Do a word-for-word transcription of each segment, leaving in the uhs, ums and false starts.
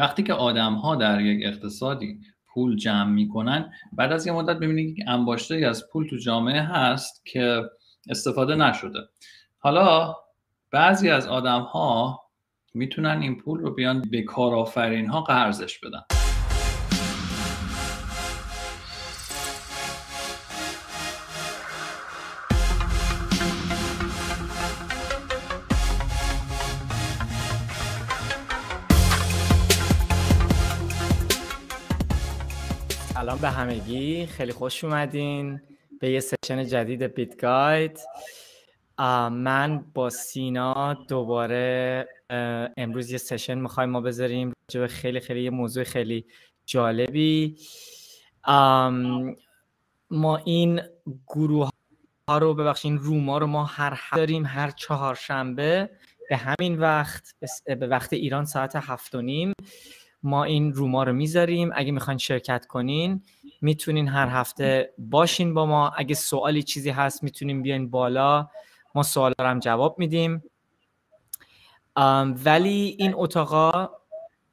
وقتی که آدم ها در یک اقتصادی پول جمع میکنن، بعد از یه مدت ببینید که انباشته‌ای از پول تو جامعه هست که استفاده نشده. حالا بعضی از آدم ها میتونن این پول رو بیان به کارآفرین ها قرضش بدن. سلام به همگی، خیلی خوش اومدین به یه سشن جدید بیتگاید. من با سینا دوباره امروز یه سشن میخوایم ما بذاریم راجع به خیلی خیلی یه موضوع خیلی جالبی. ما این گروه ها رو ببخشین روم ها رو ما هر هفته داریم، هر چهارشنبه به همین وقت، به وقت ایران ساعت هفت و نیم ما این روما رو میذاریم. اگه میخواین شرکت کنین میتونین هر هفته باشین با ما. اگه سوالی چیزی هست میتونین بیاین بالا، ما سوالا رو هم جواب میدیم. ولی این اتاقا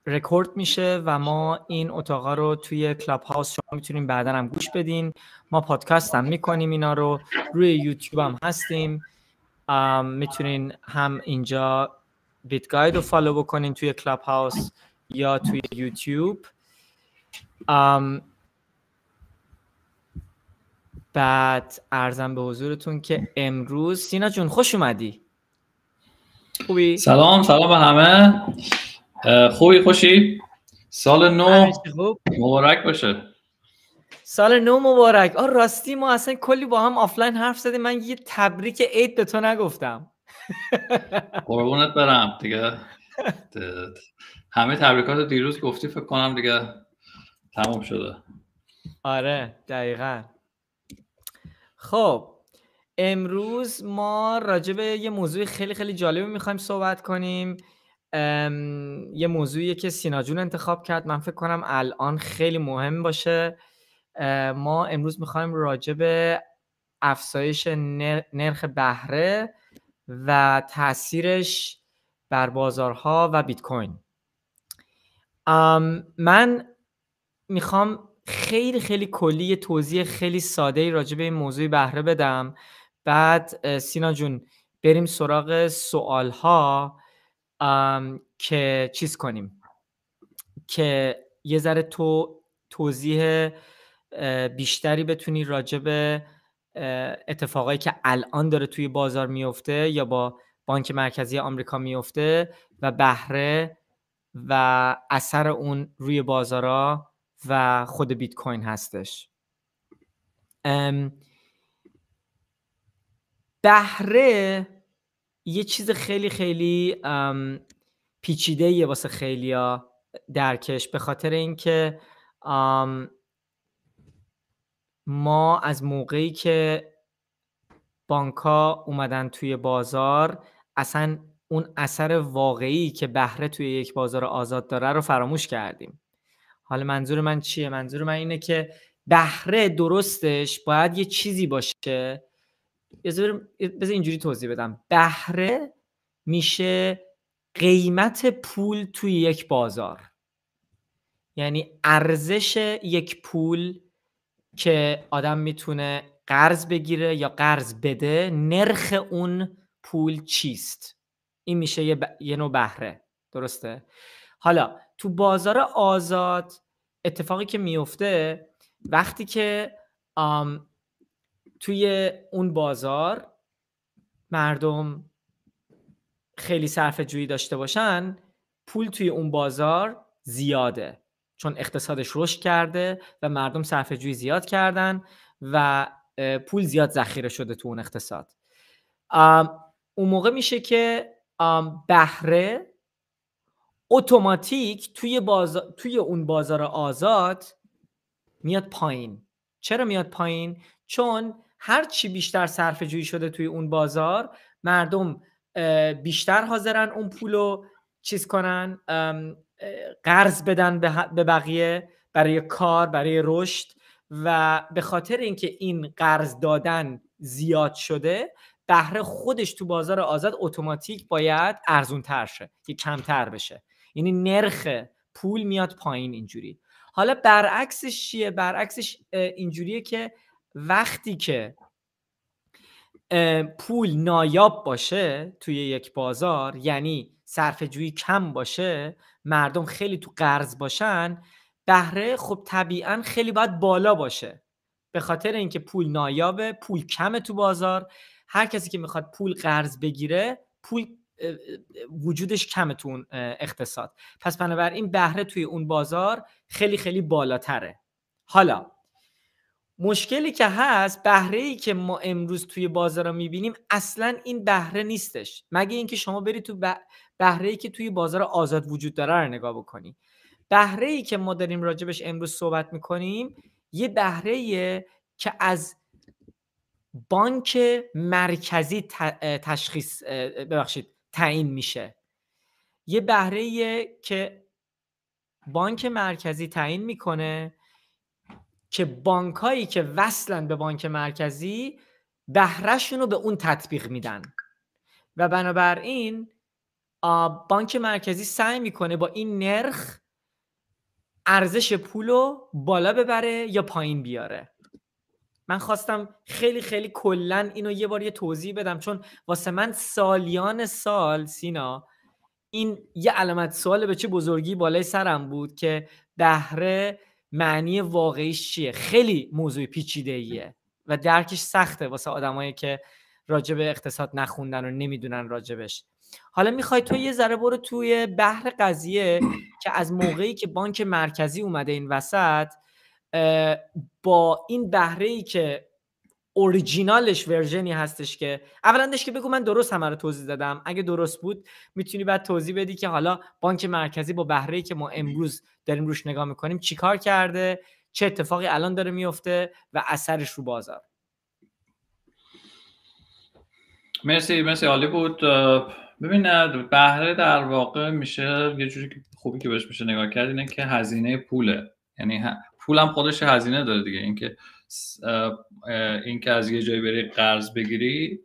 رکورد میشه و ما این اتاقا رو توی کلاب هاوس شما میتونین بعدا هم گوش بدین. ما پادکست هم میکنیم اینا رو، روی یوتیوب هم هستیم. میتونین هم اینجا بیتگاید رو فالو بکنین توی کلاب هاوس یا توی یوتیوب. ام بعد عرضم به حضورتون که امروز سینا جون خوش اومدی. خوبی؟ سلام سلام به همه. خوبی؟ خوشی؟ سال نو مبارک باشه. سال نو مبارک. آه راستی ما اصلا کلی با هم آفلاین حرف زدیم، من یه تبریک عید به تو نگفتم. قربونت برم دیگه. همه تبریکات دیروز گفتی، فکر کنم دیگه تمام شده. آره دقیقاً. خب امروز ما راجع به یه موضوع خیلی خیلی جالبی میخوایم صحبت کنیم. یه موضوعیه که سینا جون انتخاب کرد، من فکر کنم الان خیلی مهم باشه. ما امروز میخوایم راجع به افزایش نرخ بهره و تاثیرش بر بازارها و بیت کوین. من میخوام خیلی خیلی کلی توضیح خیلی ساده‌ای راجع به این موضوع بهره بدم، بعد سینا جون بریم سراغ سوالها که چیز کنیم، که یه ذره تو توضیح بیشتری بتونی راجع به اتفاقایی که الان داره توی بازار میفته یا با بانک مرکزی آمریکا میفته و بهره و اثر اون روی بازارها و خود بیت کوین هستش. بهره یه چیز خیلی خیلی پیچیده‌ایه واسه خیلیا درکش، به خاطر اینکه ما از موقعی که بانک‌ها اومدن توی بازار اصلا اون اثر واقعی که بهره توی یک بازار آزاد داره رو فراموش کردیم. حالا منظور من چیه؟ منظور من اینه که بهره درستش باید یه چیزی باشه. بذار اینجوری توضیح بدم. بهره میشه قیمت پول توی یک بازار، یعنی ارزش یک پول که آدم میتونه قرض بگیره یا قرض بده، نرخ اون پول چیست؟ این میشه یه, ب... یه نوع بهره. درسته؟ حالا تو بازار آزاد اتفاقی که میفته وقتی که آم... توی اون بازار مردم خیلی صرفه جویی داشته باشن، پول توی اون بازار زیاده چون اقتصادش رشد کرده و مردم صرفه جویی زیاد کردن و پول زیاد ذخیره شده تو اون اقتصاد. آم... اون موقع میشه که بهره اتوماتیک توی بازار، توی اون بازار آزاد میاد پایین. چرا میاد پایین؟ چون هر چی بیشتر صرفه جویی شده توی اون بازار، مردم بیشتر حاضرن اون پولو چیز کنن، قرض بدن به بقیه برای کار، برای رشد، و به خاطر اینکه این قرض دادن زیاد شده، بهره خودش تو بازار آزاد اتوماتیک باید ارزونتر شه، که کمتر بشه. یعنی نرخ پول میاد پایین اینجوری. حالا برعکسش چیه؟ برعکسش اینجوریه که وقتی که پول نایاب باشه توی یک بازار، یعنی صرفه‌جویی کم باشه، مردم خیلی تو قرض باشن، بهره خب طبیعاً خیلی باید بالا باشه، به خاطر اینکه پول نایابه، پول کمه تو بازار، هر کسی که میخواد پول قرض بگیره پول وجودش کمه تو اون اقتصاد، پس بنابراین بهره توی اون بازار خیلی خیلی بالاتره. حالا مشکلی که هست، بهره‌ای که ما امروز توی بازارا میبینیم اصلا این بهره نیستش، مگه اینکه شما برید تو بهره‌ای که توی بازار آزاد وجود داره رو نگاه بکنی. بهره‌ای که ما داریم راجبش امروز صحبت میکنیم یه بهره‌ایه که از بانک مرکزی تشخیص ببخشید تعیین میشه، یه بهره‌ایه که بانک مرکزی تعیین میکنه که بانکایی که وصلن به بانک مرکزی بهره‌شون رو به اون تطبیق میدن و بنابراین بانک مرکزی سعی میکنه با این نرخ ارزش پولو بالا ببره یا پایین بیاره. من خواستم خیلی خیلی کلن اینو یه بار یه توضیح بدم، چون واسه من سالیان سال سینا این یه علامت سوال به چه بزرگی بالای سرم بود که بهره معنی واقعیش چیه. خیلی موضوع پیچیده‌ایه و درکش سخته واسه آدمایی که راجب اقتصاد نخوندن و نمیدونن راجبش. حالا میخوای تو یه ذره برو توی بحر قضیه که از موقعی که بانک مرکزی اومده این وسط با این بهره‌ای که اوریجینالش ورژنی هستش، که اولندش که بگو من درست همه رو توضیح دادم، اگه درست بود میتونی بعد توضیح بدی که حالا بانک مرکزی با بهره‌ای که ما امروز داریم روش نگاه میکنیم چیکار کرده، چه اتفاقی الان داره میفته و اثرش رو بازار. مرسی مرسی عالی بود. ببین بهره در واقع میشه یه جوری که خوبی که بهش میشه نگاه کرد اینه که هزینه پوله، یعنی پول هم خودش هزینه داره دیگه، اینکه اینکه از یه جایی بری قرض بگیری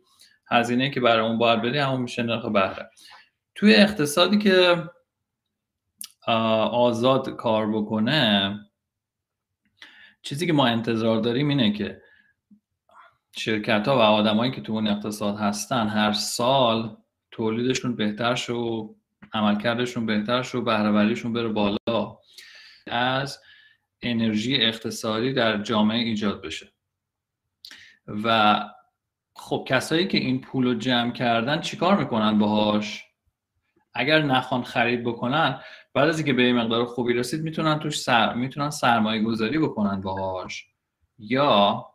هزینه که برای اون باید بدی همون میشه نرخ بهره. توی اقتصادی که آزاد کار بکنه چیزی که ما انتظار داریم اینه که شرکت‌ها و آدمایی که تو اون اقتصاد هستن هر سال تولیدشون بهتر شو، عملکردشون بهتر شو، بهره‌وریشون بره بالا، از انرژی اقتصادی در جامعه ایجاد بشه. و خب کسایی که این پولو جمع کردن چیکار میکنن باهاش؟ اگر نخوان خرید بکنن، بعد از اینکه به این مقدار خوبی رسید میتونن توش سر میتونن سرمایه گذاری بکنن باهاش، یا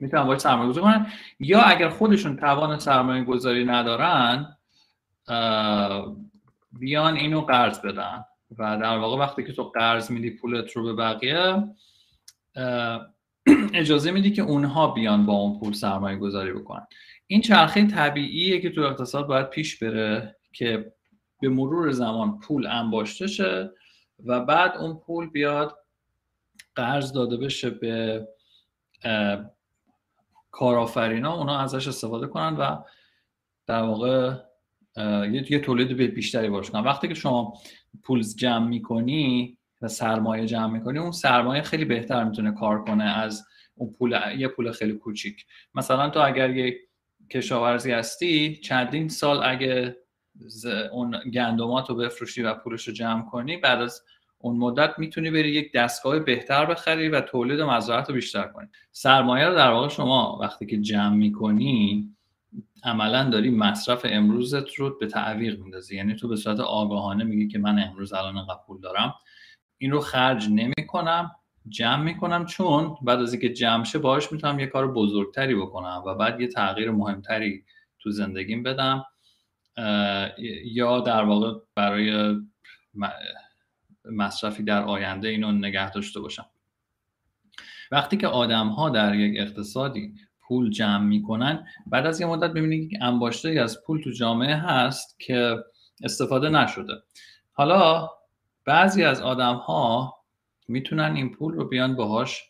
میتونن باید سرمایه گذاری کنن، یا اگر خودشون توان سرمایه گذاری ندارن بیان اینو قرض بدن. و در واقع وقتی که تو قرض میدی پولت رو به بقیه، اجازه میدی که اونها بیان با اون پول سرمایه گذاری بکنن. این چرخه طبیعیه که تو اقتصاد باید پیش بره که به مرور زمان پول انباشته شه و بعد اون پول بیاد قرض داده بشه به کارآفرینا، اونا ازش استفاده کنن و در واقع یه تولید بیشتری باش کنن. وقتی که شما پول جمع میکنی و سرمایه جمع میکنی، اون سرمایه خیلی بهتر میتونه کار کنه از اون پول، یه پول خیلی کوچیک. مثلا تو اگر یک کشاورزی هستی، چندین سال اگه اون گندماتو بفروشی و پولشو جمع کنی، بعد از اون مدت میتونی بری یک دستگاه بهتر بخری و تولید مزرعت رو بیشتر کنی. سرمایه رو در واقع شما وقتی که جمع میکنی عملا داری مصرف امروزت رو به تعویق میندازی، یعنی تو به صورت آگاهانه میگی که من امروز الان انقدر پول دارم، این رو خرج نمی کنم، جمع میکنم، چون بعد از اینکه جمع شه باهاش میتونم یه کار بزرگتری بکنم و بعد یه تغییر مهمتری تو زندگیم بدم، یا در واقع برای مصرفی در آینده اینو نگه داشته باشم. وقتی که آدم‌ها در یک اقتصادی پول جمع میکنن، بعد از یه مدت میبینید که انباشته‌ای از پول تو جامعه هست که استفاده نشده. حالا بعضی از آدم‌ها میتونن این پول رو بیان باهاش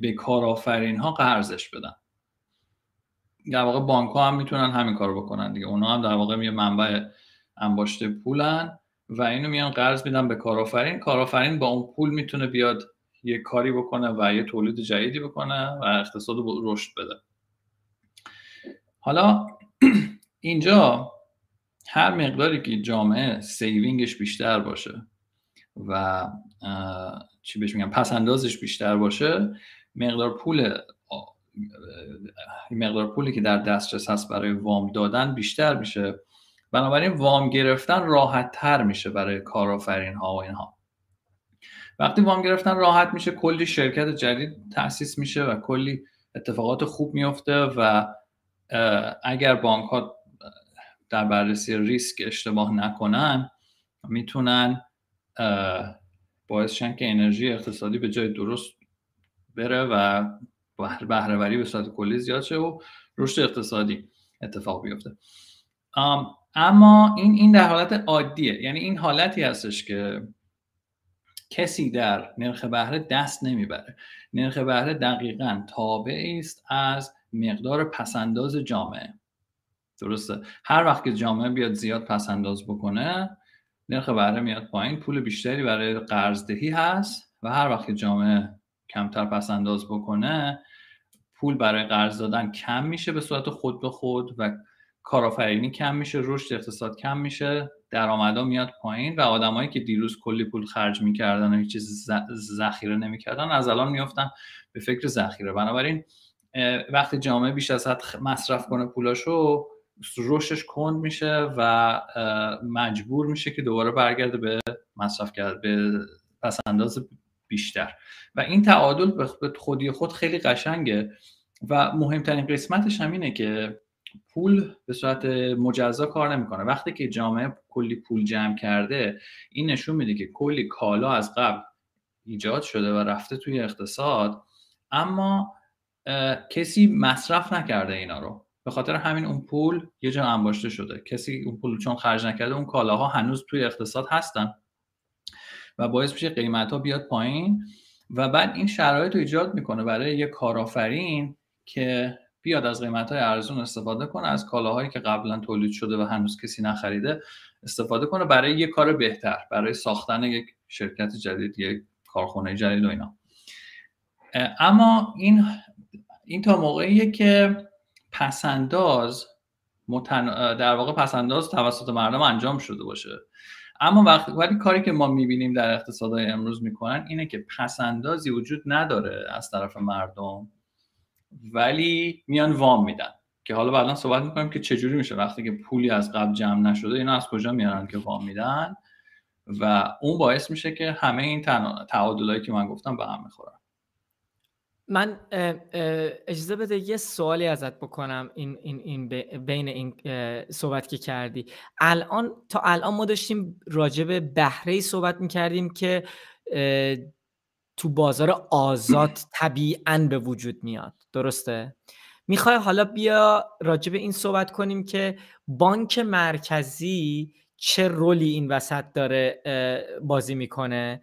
به کارآفرین‌ها قرضش بدن. در واقع بانک‌ها هم میتونن همین کارو بکنن دیگه. اونا هم در واقع یه منبع انباشته پولن و اینو میان قرض میدن به کارآفرین. کارآفرین با اون پول میتونه بیاد یه کاری بکنه و یه تولید جدیدی بکنه و اقتصاد رو رشد بده. حالا اینجا هر مقداری که جامعه سیوینگش بیشتر باشه و چی بهش میگم پس اندازش بیشتر باشه، مقدار پول مقدار پولی که در دسترس هست برای وام دادن بیشتر میشه، بنابراین وام گرفتن راحت تر میشه برای کارآفرین ها و اینها. وقتی وام گرفتن راحت میشه، کلی شرکت جدید تأسیس میشه و کلی اتفاقات خوب میفته و اگر بانک ها در بررسی ریسک اشتباه نکنن میتونن باعث شن که انرژی اقتصادی به جای درست بره و بهره‌وری به صورت کلی زیاد شه و رشد اقتصادی اتفاق بیفته. اما این این در حالت عادیه، یعنی این حالتی هستش که کسی در نرخ بهره دست نمیبره. نرخ بهره دقیقاً تابعی است از مقدار پسنداز جامعه. درسته، هر وقت که جامعه بیاد زیاد پسنداز بکنه نرخ بهره میاد پایین، پول بیشتری برای قرضدهی هست و هر وقت که جامعه کمتر پسنداز بکنه پول برای قرض دادن کم میشه به صورت خود به خود و کارآفرینی کم میشه، رشد اقتصاد کم میشه، درآمدا میاد پایین و آدمایی که دیروز کلی پول خرج میکردن و هیچ چیز ذخیره نمیکردن از الان میافتن به فکر ذخیره. بنابراین وقتی جامعه بیش از حد مصرف کنه پولاشو، رشدش کند میشه و مجبور میشه که دوباره برگرده به مصرف کرد، به پسنداز بیشتر. و این تعادل به خودی خود خیلی قشنگه و مهمترین قسمتش هم اینه که پول به صورت مجزا کار نمیکنه. وقتی که جامعه کلی پول جمع کرده این نشون میده که کلی کالا از قبل ایجاد شده و رفته توی اقتصاد، اما کسی مصرف نکرده اینا رو، به خاطر همین اون پول یه جا انباشته شده. کسی اون پول چون خرج نکرده اون کالاها هنوز توی اقتصاد هستن و باعث میشه قیمت‌ها بیاد پایین و بعد این شرایط رو ایجاد میکنه برای یه کارآفرین که بیاد از قیمت‌های ارزون استفاده کنه، از کالاهایی که قبلا تولید شده و هنوز کسی نخریده استفاده کنه برای یه کار بهتر، برای ساختن یک شرکت جدید، یک کارخانه جدید و اینا. اما این این تا موقعیه که پسنداز متن... در واقع پسنداز توسط مردم انجام شده باشه. اما وقتی ولی کاری که ما میبینیم در اقتصادهای امروز میکنن اینه که پسندازی وجود نداره از طرف مردم ولی میان وام میدن، که حالا بعدا صحبت میکنیم که چجوری میشه وقتی که پولی از قبل جمع نشده اینا از کجا میارن که وام میدن، و اون باعث میشه که همه این تعادلایی که من گفتم به هم میخورن. من اجازه بده یه سوالی ازت بکنم این, این, این بین این صحبت که کردی. الان تا الان ما داشتیم راجع به بهره‌ای صحبت میکردیم که تو بازار آزاد طبیعاً به وجود میاد، درسته؟ میخوای حالا بیا راجع به این صحبت کنیم که بانک مرکزی چه رولی این وسط داره بازی میکنه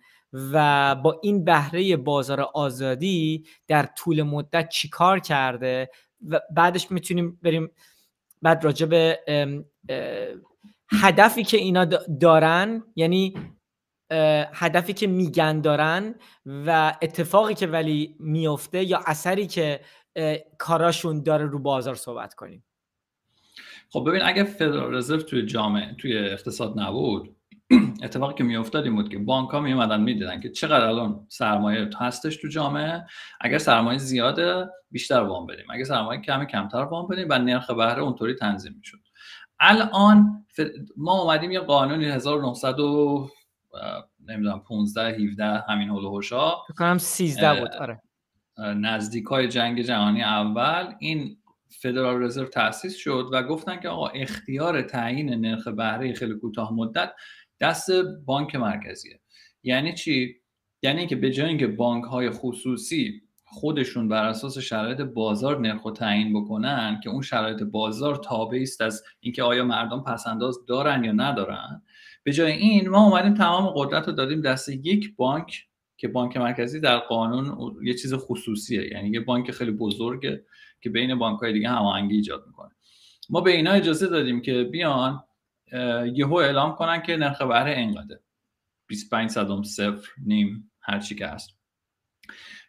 و با این بهره بازار آزادی در طول مدت چی کار کرده، و بعدش میتونیم بریم بعد راجع به هدفی که اینا دارن، یعنی هدفی که میگن دارن و اتفاقی که ولی میفته یا اثری که کاراشون داره رو بازار صحبت کنیم. خب ببین، اگه فدرال رزرو توی جامعه توی اقتصاد نبود اتفاقی که میافتاد این بود که بانک ها میامدن میدیدن که چقدر الان سرمایه هستش تو جامعه، اگر سرمایه زیاده بیشتر وام بدیم، اگر سرمایه کمی کمتر وام بدیم و نرخ بهره اونطوری تنظیم میشد. الان ما اومدیم یه قانون هزار و نهصد و نمیدونم پانزده هفده همین هولوحشا فکر کنم سیزده بود، آره، نزدیکای جنگ جهانی اول این فدرال رزرو تأسیس شد و گفتن که آقا اختیار تعیین نرخ بهره خیلی کوتاه مدت دست بانک مرکزیه. یعنی چی؟ یعنی اینکه به جای اینکه بانک‌های خصوصی خودشون بر اساس شرایط بازار نرخو تعیین بکنن که اون شرایط بازار تابعی است از اینکه آیا مردم پسنداز دارن یا ندارن، به جای این ما اومدیم تمام قدرت رو دادیم دست یک بانک که بانک مرکزی در قانون یه چیز خصوصیه، یعنی یه بانک خیلی بزرگه که بین بانک‌های دیگه هماهنگی ایجاد میکنه. ما به اینا اجازه دادیم که بیان یهو اعلام کنن که نرخ بهره اینقدره، بیست و پنج صدم، صفر، نیم، هر چی که هست.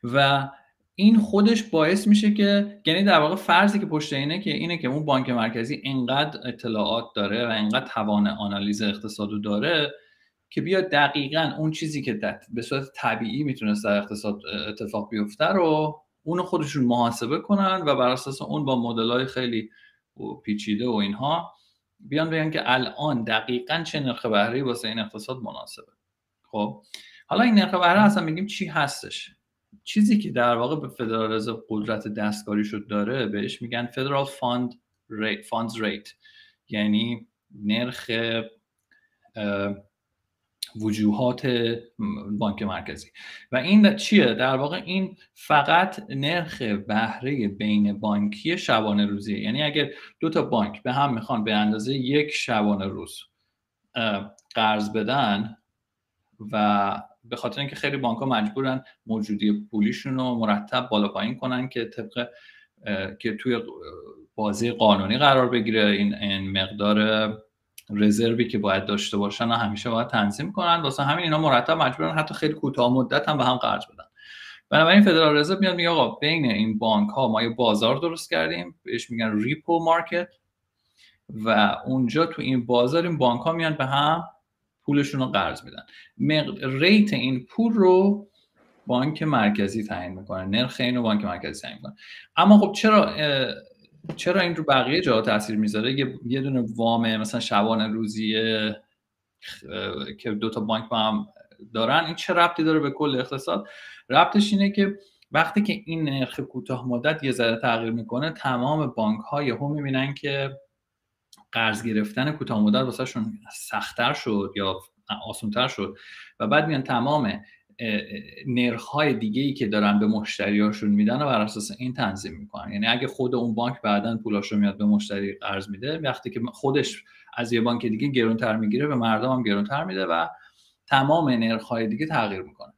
و این خودش باعث میشه که، یعنی در واقع فرضی که پشت اینه که اینه که اون بانک مرکزی اینقدر اطلاعات داره و اینقدر توان آنالیز اقتصادو داره که بیا دقیقاً اون چیزی که به صورت طبیعی میتونست در اقتصاد اتفاق بیفته رو اونو خودشون محاسبه کنن و بر اساس اون با مدل‌های خیلی پیچیده و اینها بیان بگن که الان دقیقاً چه نرخ بهره‌ای واسه این اقتصاد مناسبه. خب حالا این نرخ بهره اصلا میگیم چی هستش؟ چیزی که در واقع به فدرال رزرو قدرت دستکاری شد داره بهش میگن فدرال فاند ریت، فاندز ریت، یعنی نرخ وجوهات بانک مرکزی. و این چیه؟ در واقع این فقط نرخ بهره بین بانکی شبانه روزیه. یعنی اگر دو تا بانک به هم میخوان به اندازه یک شبانه روز قرض بدن و به خاطر اینکه خیلی بانک‌ها مجبورن موجودی پولیشون رو مرتب بالا پایین کنن که طبق که توی بازه قانونی قرار بگیره، این, این مقدار رزروی که باید داشته باشن و همیشه باید تنظیم کنن، واسه همین اینا مرتب مجبورن حتی خیلی کوتاه مدت هم به هم قرض بدن. بنابراین فدرال رزرو میاد میگه آقا بین این بانک‌ها ما یه بازار درست کردیم، بهش میگن ریپو مارکت، و اونجا تو این بازار این بانک‌ها میان به هم پولشون رو قرض میدن. ریت این پول رو بانک مرکزی تعیین میکنه، نرخ این رو بانک مرکزی تعیین میکنه. اما خب چرا چرا این رو بقیه جا تاثیر میذاره؟ یه دونه وام مثلا شبانه روزی که دو تا بانک با هم دارن، این چه ربطی داره به کل اقتصاد؟ ربطش اینه که وقتی که این نرخ کوتاه مدت یه ذره تغییر میکنه، تمام بانک‌ها یهو میبینن که قرض گرفتن کوتاه مدت واسه شون سخت‌تر شد یا آسان‌تر شد، و بعد میان تمام نرخ‌های دیگه‌ای که دارن به مشتریاشون میدن و بر اساس این تنظیم میکنن. یعنی اگه خود اون بانک بعداً پولاشو میاد به مشتری قرض میده، وقتی که خودش از یه بانک دیگه گرونتر میگیره به مردم هم گرونتر میده و تمام نرخ‌های دیگه تغییر میکنه.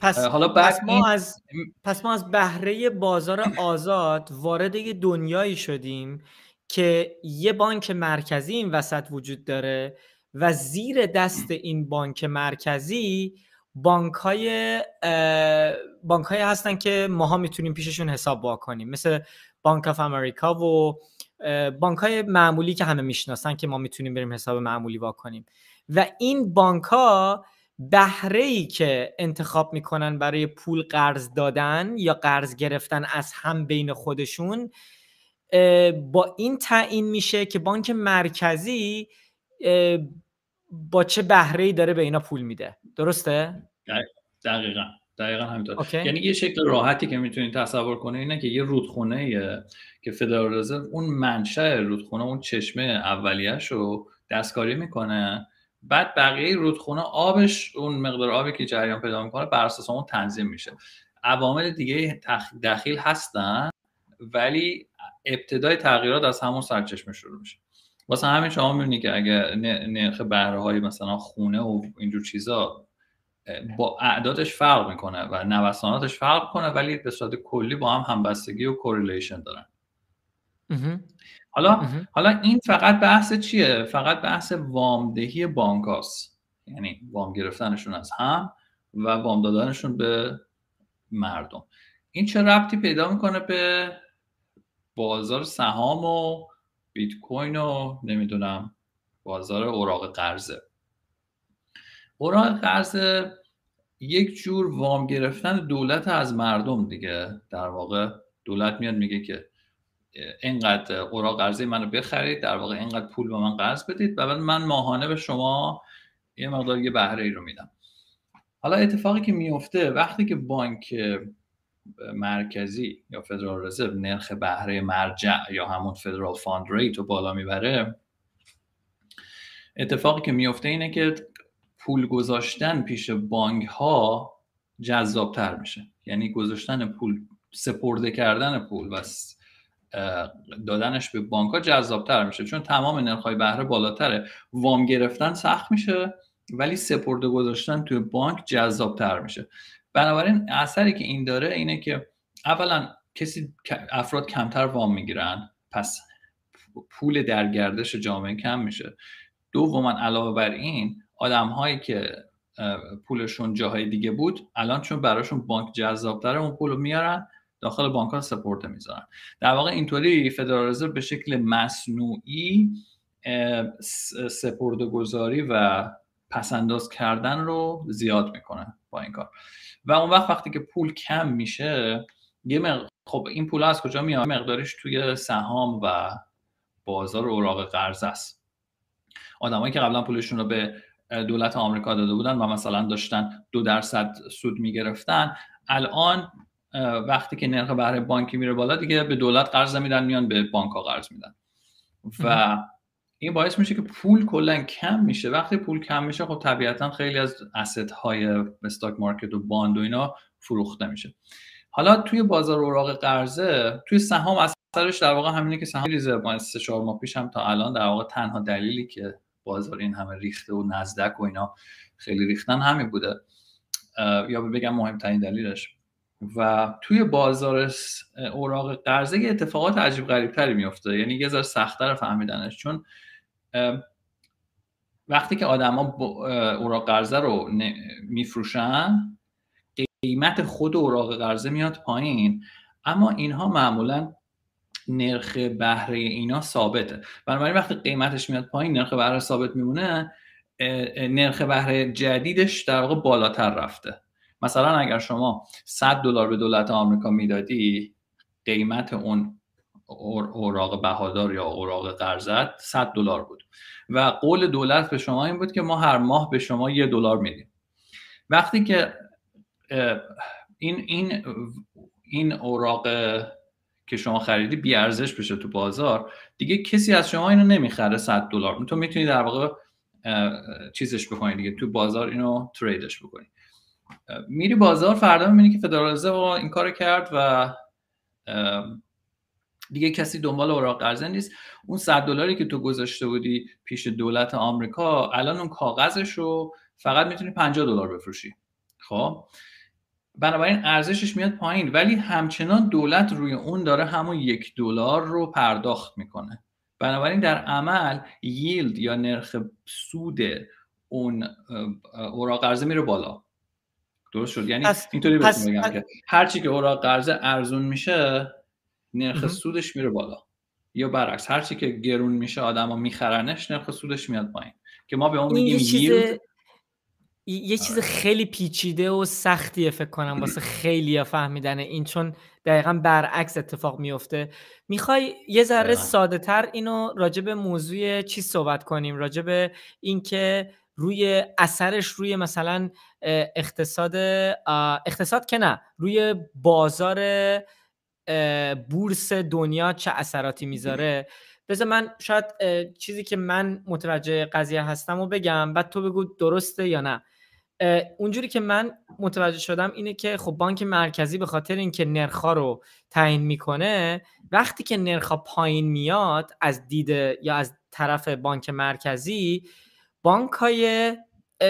پس حالا پس ما این... از پس ما از بهره بازار آزاد وارد یه دنیایی شدیم که یه بانک مرکزی این وسط وجود داره و زیر دست این بانک مرکزی بانک‌های بانک‌های هستن که ماها میتونیم پیششون حساب وا کنیم، مثل بانک آف امریکا و بانک‌های معمولی که همه میشناسن که ما میتونیم بریم حساب معمولی وا کنیم. و این بانک‌ها بهره‌ای که انتخاب میکنن برای پول قرض دادن یا قرض گرفتن از هم بین خودشون، با این تعیین میشه که بانک مرکزی با چه بهره‌ای داره به اینا پول میده. درسته؟ دقیقاً دقیقاً همینطوره. یعنی یه شکل راحتی که میتونید تصور کنید اینه که یه رودخونه که فدرال رزرو اون منشأ رودخونه، اون چشمه اولیه‌اش رو دستکاری میکنه، بعد بقیه رودخونه آبش، اون مقدار آبی که جریان پیدا میکنه بر اساس اون تنظیم میشه. عوامل دیگه دخیل هستن ولی ابتدای تغییرات از همون سرچشمه شروع میشه. واسه همین شما میبینید که اگر نرخ بهره‌های مثلا خونه و اینجور چیزا با اعدادش فرق میکنه و نوساناتش فرق کنه، ولی به صورت کلی با هم همبستگی و کوریلیشن دارن. حالا حالا این فقط بحث چیه؟ فقط بحث وامدهی بانکاست، یعنی وام گرفتنشون از هم و وام دادنشون به مردم. این چه ربطی پیدا میکنه به بازار سهام و بیت کوین و نمیدونم بازار اوراق قرضه؟ اوراق قرضه یک جور وام گرفتن دولت از مردم دیگه. در واقع دولت میاد میگه که اینقدر اوراق قرضه منو بخرید، در واقع اینقدر پول به من قرض بدید و بعد من ماهانه به شما یه مقدار یه بهره ای رو میدم. حالا اتفاقی که میفته وقتی که بانک مرکزی یا فدرال رزرو نرخ بهره مرجع یا همون فدرال فاند ریت رو بالا میبره، اتفاقی که میفته اینه که پول گذاشتن پیش بانک ها جذاب تر میشه. یعنی گذاشتن پول، سپرده کردن پول و دادنش به بانک ها جذاب تر میشه، چون تمام نرخ های بهره بالاتره. وام گرفتن سخت میشه ولی سپرده گذاشتن توی بانک جذاب تر میشه. بنابراین اثری که این داره اینه که اولا کسی افراد کمتر وام میگیرن، پس پول در گردش جامعه کم میشه. دوما علاوه بر این، آدم‌هایی که پولشون جاهای دیگه بود الان چون براشون بانک جذاب‌تره اون پولو میارن داخل بانک‌ها سپورت میذارن. در واقع اینطوری فدرال رزرو به شکل مصنوعی سپرده‌گذاری و پسنداز کردن رو زیاد میکنه با این کار. و اون وقت وقتی که پول کم میشه یه مق... خب این پول از کجا میاد؟ مقدارش توی سهام و بازار اوراق قرضه است. آدمایی که قبلا پولشون رو به دولت آمریکا داده بودن و مثلا داشتن دو درصد سود میگرفتن، الان وقتی که نرخ بهره بانکی میره بالا دیگه به دولت قرض میدن، میان به بانک ها قرض میدن و این باعث میشه که پول کلا کم میشه. وقتی پول کم میشه خب طبیعتا خیلی از asset های استاک مارکت و باند و اینا فروخته میشه. حالا توی بازار اوراق قرضه، توی سهام اثرش در واقع همینه که سهام ریزه. ما سه چهار ماه پیش هم تا الان در واقع تنها دلیلی که بازار این همه ریخته و نزدک و اینا خیلی ریختن همین بوده، یا بگم مهمترین دلیلش. و توی بازار اوراق قرضه یه اتفاقات عجیب غریب تری میفته، یعنی یه ذره سخت‌تر فهمیدنش، چون وقتی که آدما اوراق قرضه رو میفروشن قیمت خود اوراق قرضه میاد پایین، اما اینها معمولاً نرخ بهره اینا ثابته، بنابراین وقتی قیمتش میاد پایین نرخ بهره ثابت میمونه، نرخ بهره جدیدش در واقع بالاتر رفته. مثلا اگر شما صد دلار به دولت آمریکا میدادی قیمت اون اوراق بهادار یا اوراق قرضه صد دلار بود و قول دولت به شما این بود که ما هر ماه به شما یک دلار میدیم. وقتی که این این این اوراق که شما خریدی بی ارزش بشه تو بازار، دیگه کسی از شما اینو نمیخره صد دلار. تو میتونی در واقع چیزش بکنی دیگه، تو بازار اینو تریدش بکنی. میری بازار، فردا میبینی که فدرال رزرو این کارو کرد و دیگه کسی دنبال اوراق قرضه نیست. اون صد دلاری که تو گذاشته بودی پیش دولت آمریکا الان اون کاغذش رو فقط میتونی پنجاه دلار بفروشی. خب بنابراین ارزشش میاد پایین، ولی همچنان دولت روی اون داره همون یک دلار رو پرداخت میکنه. بنابراین در عمل ییلد یا نرخ سود اون اوراق قرضه میره بالا. درست شد؟ یعنی اینطوری بهتون بگم که هر چی که اوراق قرضه ارزون میشه نرخ سودش میره بالا، یا برعکس هر چی که گرون میشه آدما میخرنش نرخ سودش میاد پایین، که ما به اون میگیم ییلد. یه چیز خیلی پیچیده و سختیه فکر کنم واسه خیلی‌ها فهمیدن این، چون دقیقاً برعکس اتفاق میفته. میخوای یه ذره ساده‌تر اینو راجع به موضوع چی صحبت کنیم، راجع به اینکه روی اثرش روی مثلا اقتصاد اقتصاد که نه، روی بازار بورس دنیا چه اثراتی میذاره؟ بذار من شاید چیزی که من متوجه قضیه هستم رو بگم، بعد تو بگو درسته یا نه. اونجوری که من متوجه شدم اینه که خب بانک مرکزی به خاطر اینکه نرخ‌ها رو تعیین میکنه، وقتی که نرخ‌ها پایین میاد از دید یا از طرف بانک مرکزی، بانک‌های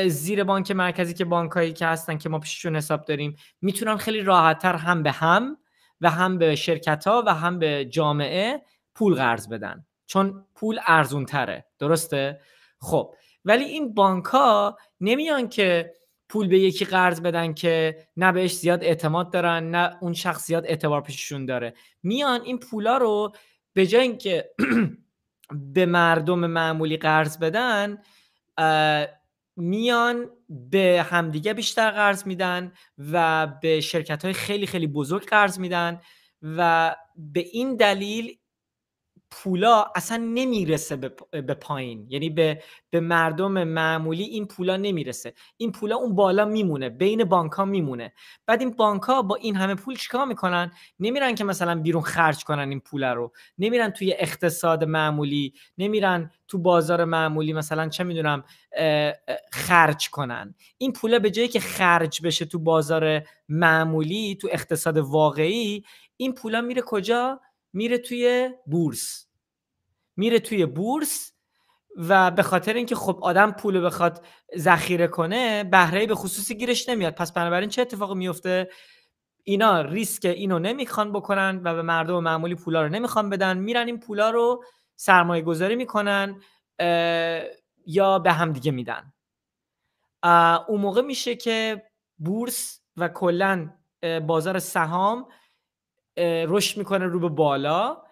زیر بانک مرکزی که بانک‌هایی که هستن که ما پیششون حساب داریم میتونن خیلی راحت‌تر هم به هم و هم به شرکت‌ها و هم به جامعه پول قرض بدن، چون پول ارزون تره. درسته؟ خب ولی این بانک ها نمیان که پول به یکی قرض بدن که نه بهش زیاد اعتماد دارن نه اون شخص زیاد اعتبار پیششون داره. میان این پولا رو به جای اینکه به مردم معمولی قرض بدن، میان به همدیگه بیشتر قرض میدن و به شرکت های خیلی خیلی بزرگ قرض میدن و به این دلیل پولا اصلا نمیرسه به پایین، یعنی به به مردم معمولی این پولا نمیرسه، این پولا اون بالا میمونه، بین بانک ها میمونه. بعد این بانک ها با این همه پول چیکار میکنن؟ نمیرن که مثلا بیرون خرج کنن، این پولا رو نمیرن توی اقتصاد معمولی، نمیرن تو بازار معمولی مثلا چه میدونم خرج کنن. این پولا به جایی که خرج بشه تو بازار معمولی، تو اقتصاد واقعی، این پولا میره کجا؟ میره توی بورس، میره توی بورس و به خاطر اینکه خب آدم پولو بخواد ذخیره کنه بهره به خصوصی گیرش نمیاد. پس بنابراین چه اتفاقی میفته؟ اینا ریسک اینو نمیخوان بکنن و به مردم معمولی پولا رو نمیخوان بدن، میرن این پولا رو سرمایه گذاری میکنن یا به هم دیگه میدن. اون موقع میشه که بورس و کلا بازار سهام رشد میکنه رو به بالا.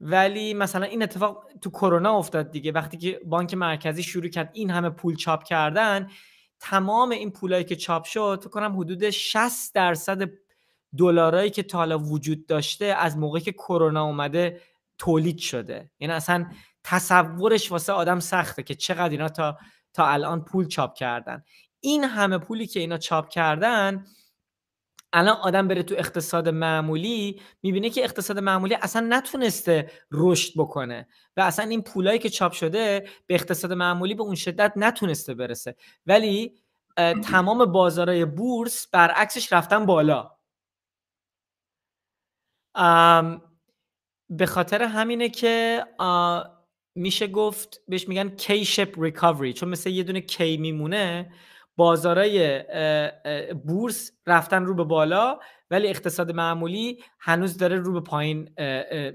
ولی مثلا این اتفاق تو کرونا افتاد دیگه، وقتی که بانک مرکزی شروع کرد این همه پول چاپ کردن، تمام این پولایی که چاپ شد فکر کنم حدود شصت درصد دلارایی که تا حالا وجود داشته از موقعی که کرونا اومده تولید شده. یعنی اصلا تصورش واسه آدم سخته که چقدر اینا تا تا الان پول چاپ کردن. این همه پولی که اینا چاپ کردن الان آدم بره تو اقتصاد معمولی میبینه که اقتصاد معمولی اصلا نتونسته رشد بکنه و اصلا این پولایی که چاپ شده به اقتصاد معمولی به اون شدت نتونسته برسه، ولی تمام بازارهای بورس برعکسش رفتن بالا. به خاطر همینه که میشه گفت بهش میگن K-shape recovery، چون مثل یه دونه K میمونه. بازارای بورس رفتن رو به بالا ولی اقتصاد معمولی هنوز داره رو به پایین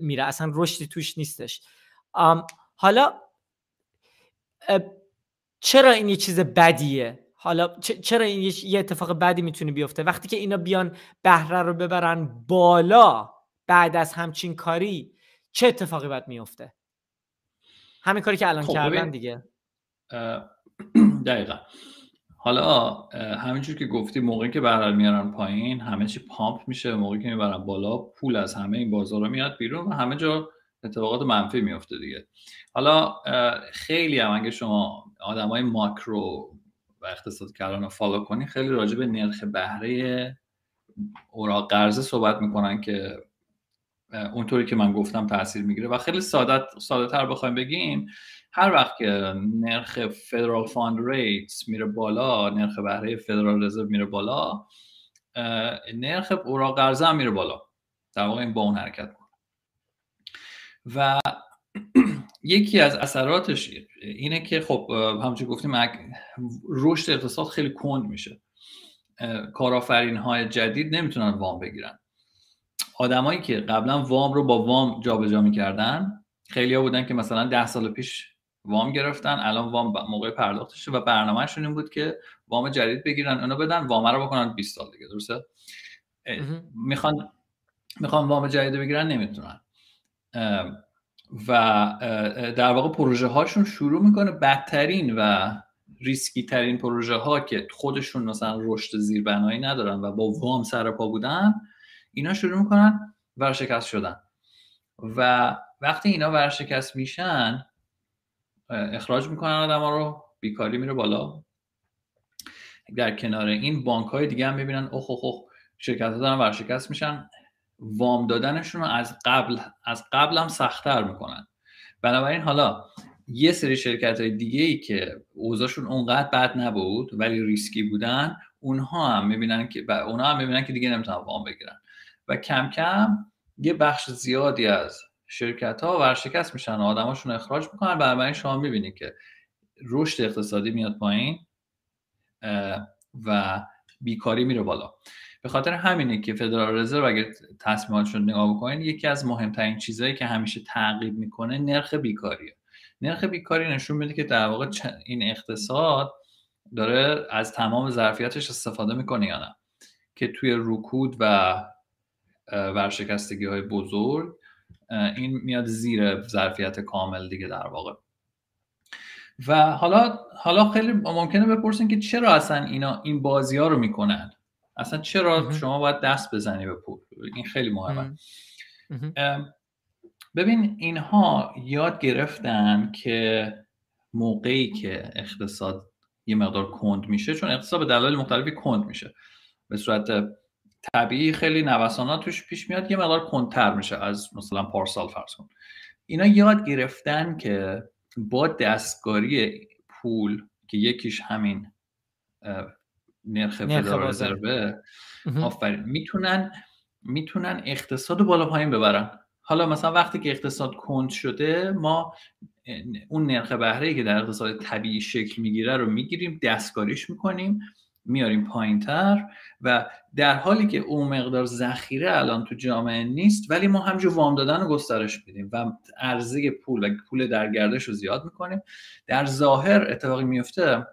میره، اصلا رشدی توش نیستش. حالا چرا این یه چیز بدیه؟ حالا چرا این یه اتفاق بدی میتونه بیفته؟ وقتی که اینا بیان بهره رو ببرن بالا بعد از همچین کاری چه اتفاقی باید میفته؟ همین کاری که الان خب کردن دیگه. دقیقا. حالا همینجور که گفتی موقعی که بهره میارن پایین همه چی پامپ میشه، موقعی که میبرن بالا پول از همه این بازارها میاد بیرون و همه جا اتفاقات منفی میفته دیگه. حالا خیلی هم اگه شما آدمای ماکرو و اقتصاد کلان رو فالو کنی خیلی راجع به نرخ بهره اوراق قرضه صحبت میکنن که اونطوری که من گفتم تاثیر میگیره و خیلی ساده ساده تر بخوایم بگیم هر وقت که نرخ فدرال فاند ریتس میره بالا، نرخ بهره فدرال رزرو میره بالا، نرخ اوراق قرضه هم میره بالا. در واقع این با اون حرکت میکنه و یکی از اثراتش اینه که خب همونجوری گفتیم رشد اقتصاد خیلی کند میشه، کارآفرین‌های جدید نمیتونن وام بگیرن. آدمایی که قبلا وام رو با وام جابجا میکردن خیلیا بودن که مثلا ده سال پیش وام گرفتن، الان وام موقع پرداختشه و برنامه‌شون این بود که وام جدید بگیرن، اونا بدن وام رو بکنن بیست سال دیگه، درسته؟ میخوان میخوان وام جدید بگیرن نمیتونن و در واقع پروژه هاشون شروع میکنه بدترین و ریسکی ترین پروژه ها که خودشون مثلا رشد زیربنایی ندارن و با وام سر پا بودن، اینا شروع میکنن ورشکست شدن و وقتی اینا ورشکست میشن اخراج میکنن آدما رو، بیکاری میره بالا. در کنار این بانک های دیگه هم میبینن اوه اوه اوه شرکت ها دارن ورشکست میشن، وام دادنشون رو از قبل از قبل هم سخت‌تر میکنن. بنابراین حالا یه سری شرکت های دیگه ای که اوضاعشون اونقدر بد نبود ولی ریسکی بودن، اونها هم میبینن که اونها هم میبینن که دیگه نمیتونن وام بگیرن و کم کم یه بخش زیادی از شرکت ها ورشکست میشن، آدماشون اخراج میکنن. بنابراین شما میبینید که رشد اقتصادی میاد پایین و بیکاری میره بالا. به خاطر همینه که فدرال رزرو اگه تصمیماتشون نگاه بکنید یکی از مهمترین چیزایی که همیشه تعقیب میکنه نرخ بیکاریه. نرخ بیکاری نشون میده که در واقع این اقتصاد داره از تمام ظرفیتش استفاده میکنه یا نه، که توی رکود و ورشکستگی های بزرگ این میاد زیر ظرفیت کامل دیگه در واقع. و حالا حالا خیلی ممکنه بپرسین که چرا اصلا اینا این بازی ها رو میکنن، اصلا چرا شما باید دست بزنی به پول؟ این خیلی مهمه. ببین اینها یاد گرفتن که موقعی که اقتصاد یه مقدار کند میشه، چون اقتصاد به دلایل مختلفی کند میشه به صورت طبیعی، خیلی نوسانات توش پیش میاد، یه مقدار کندتر میشه از مثلا پارسال فرض کن. اینا یاد گرفتن که با دستکاری پول که یکیش همین نرخ فدرال رزرو آفرین میتونن میتونن اقتصاد رو بالا پایین ببرن. حالا مثلا وقتی که اقتصاد کند شده ما اون نرخ بهره‌ای که در اقتصاد طبیعی شکل میگیره رو میگیریم، دستکاریش میکنیم میاریم پایین‌تر و در حالی که اون مقدار ذخیره الان تو جامعه نیست، ولی ما همجور وام دادن رو گسترش میدیم و عرضه پول پول در گردش رو زیاد میکنیم. در ظاهر اتفاقی میفته،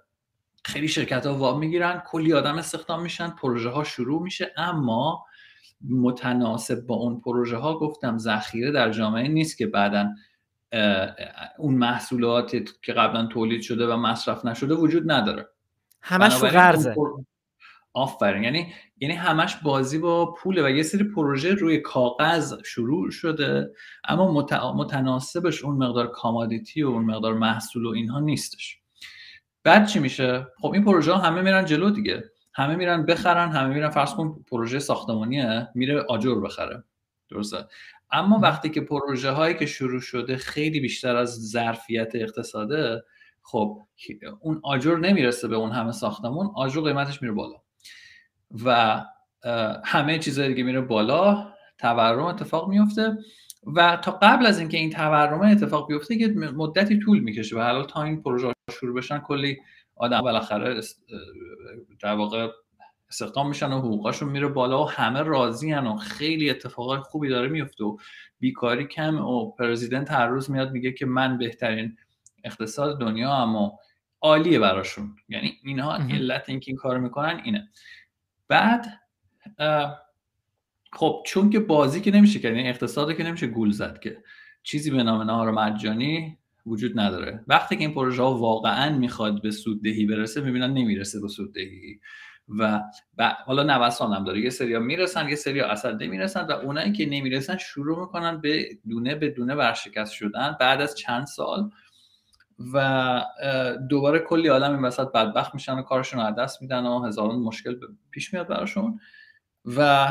خیلی شرکت ها وام میگیرن، کلی آدم استخدام میشن، پروژه ها شروع میشه، اما متناسب با اون پروژه ها گفتم ذخیره در جامعه نیست که بعداً اون محصولاتی که قبلا تولید شده و مصرف نشده وجود نداره. همش قرضه. آفرین. یعنی یعنی همش بازی با پوله و یه سری پروژه روی کاغذ شروع شده اما مت... متناسبش اون مقدار کامادیتی و اون مقدار محصول و اینها نیستش. بعد چی میشه؟ خب این پروژه ها همه میرن جلو دیگه. همه میرن بخرن، همه میرن، فرض کن پروژه ساختمانیه، میره آجر بخره. درسته؟ اما وقتی که پروژه هایی که شروع شده خیلی بیشتر از ظرفیت اقتصاده، خب اون آجر نمیرسه به اون همه ساختمون، آجر قیمتش میره بالا و همه چیزهای دیگه میره بالا، تورم اتفاق میفته و تا قبل از اینکه این تورم اتفاق بیفته که مدتی طول میکشه و حالا تا این پروژه شروع بشن کلی آدم بالاخره در واقع استخدام میشن و حقوقاشون میره بالا و همه راضی هن و خیلی اتفاقای خوبی داره میفته و بیکاری کم و پرزیدنت هر روز میاد میگه که من بهترین اقتصاد دنیا اما عالیه براشون. یعنی اینها علت اینکه این کارو میکنن اینه. بعد خب چون که بازی که نمیشه کرد، یعنی اقتصاد که نمیشه گول زد، که چیزی به نام نهار مجانی وجود نداره. وقتی که این پروژه ها واقعا میخواد به سوددهی برسه میبینن نمیرسه به سوددهی و ب... حالا نوسان هم داره، یه سری ها میرسن، یه سری ها اصلا نمیرسن و اونایی که نمیرسن شروع میکنن به دونه به دونه ورشکست شدن بعد از چند سال و دوباره کلی آدم این وسط بدبخت میشن و کارشون رو از دست میدن و هزاران مشکل پیش میاد براشون و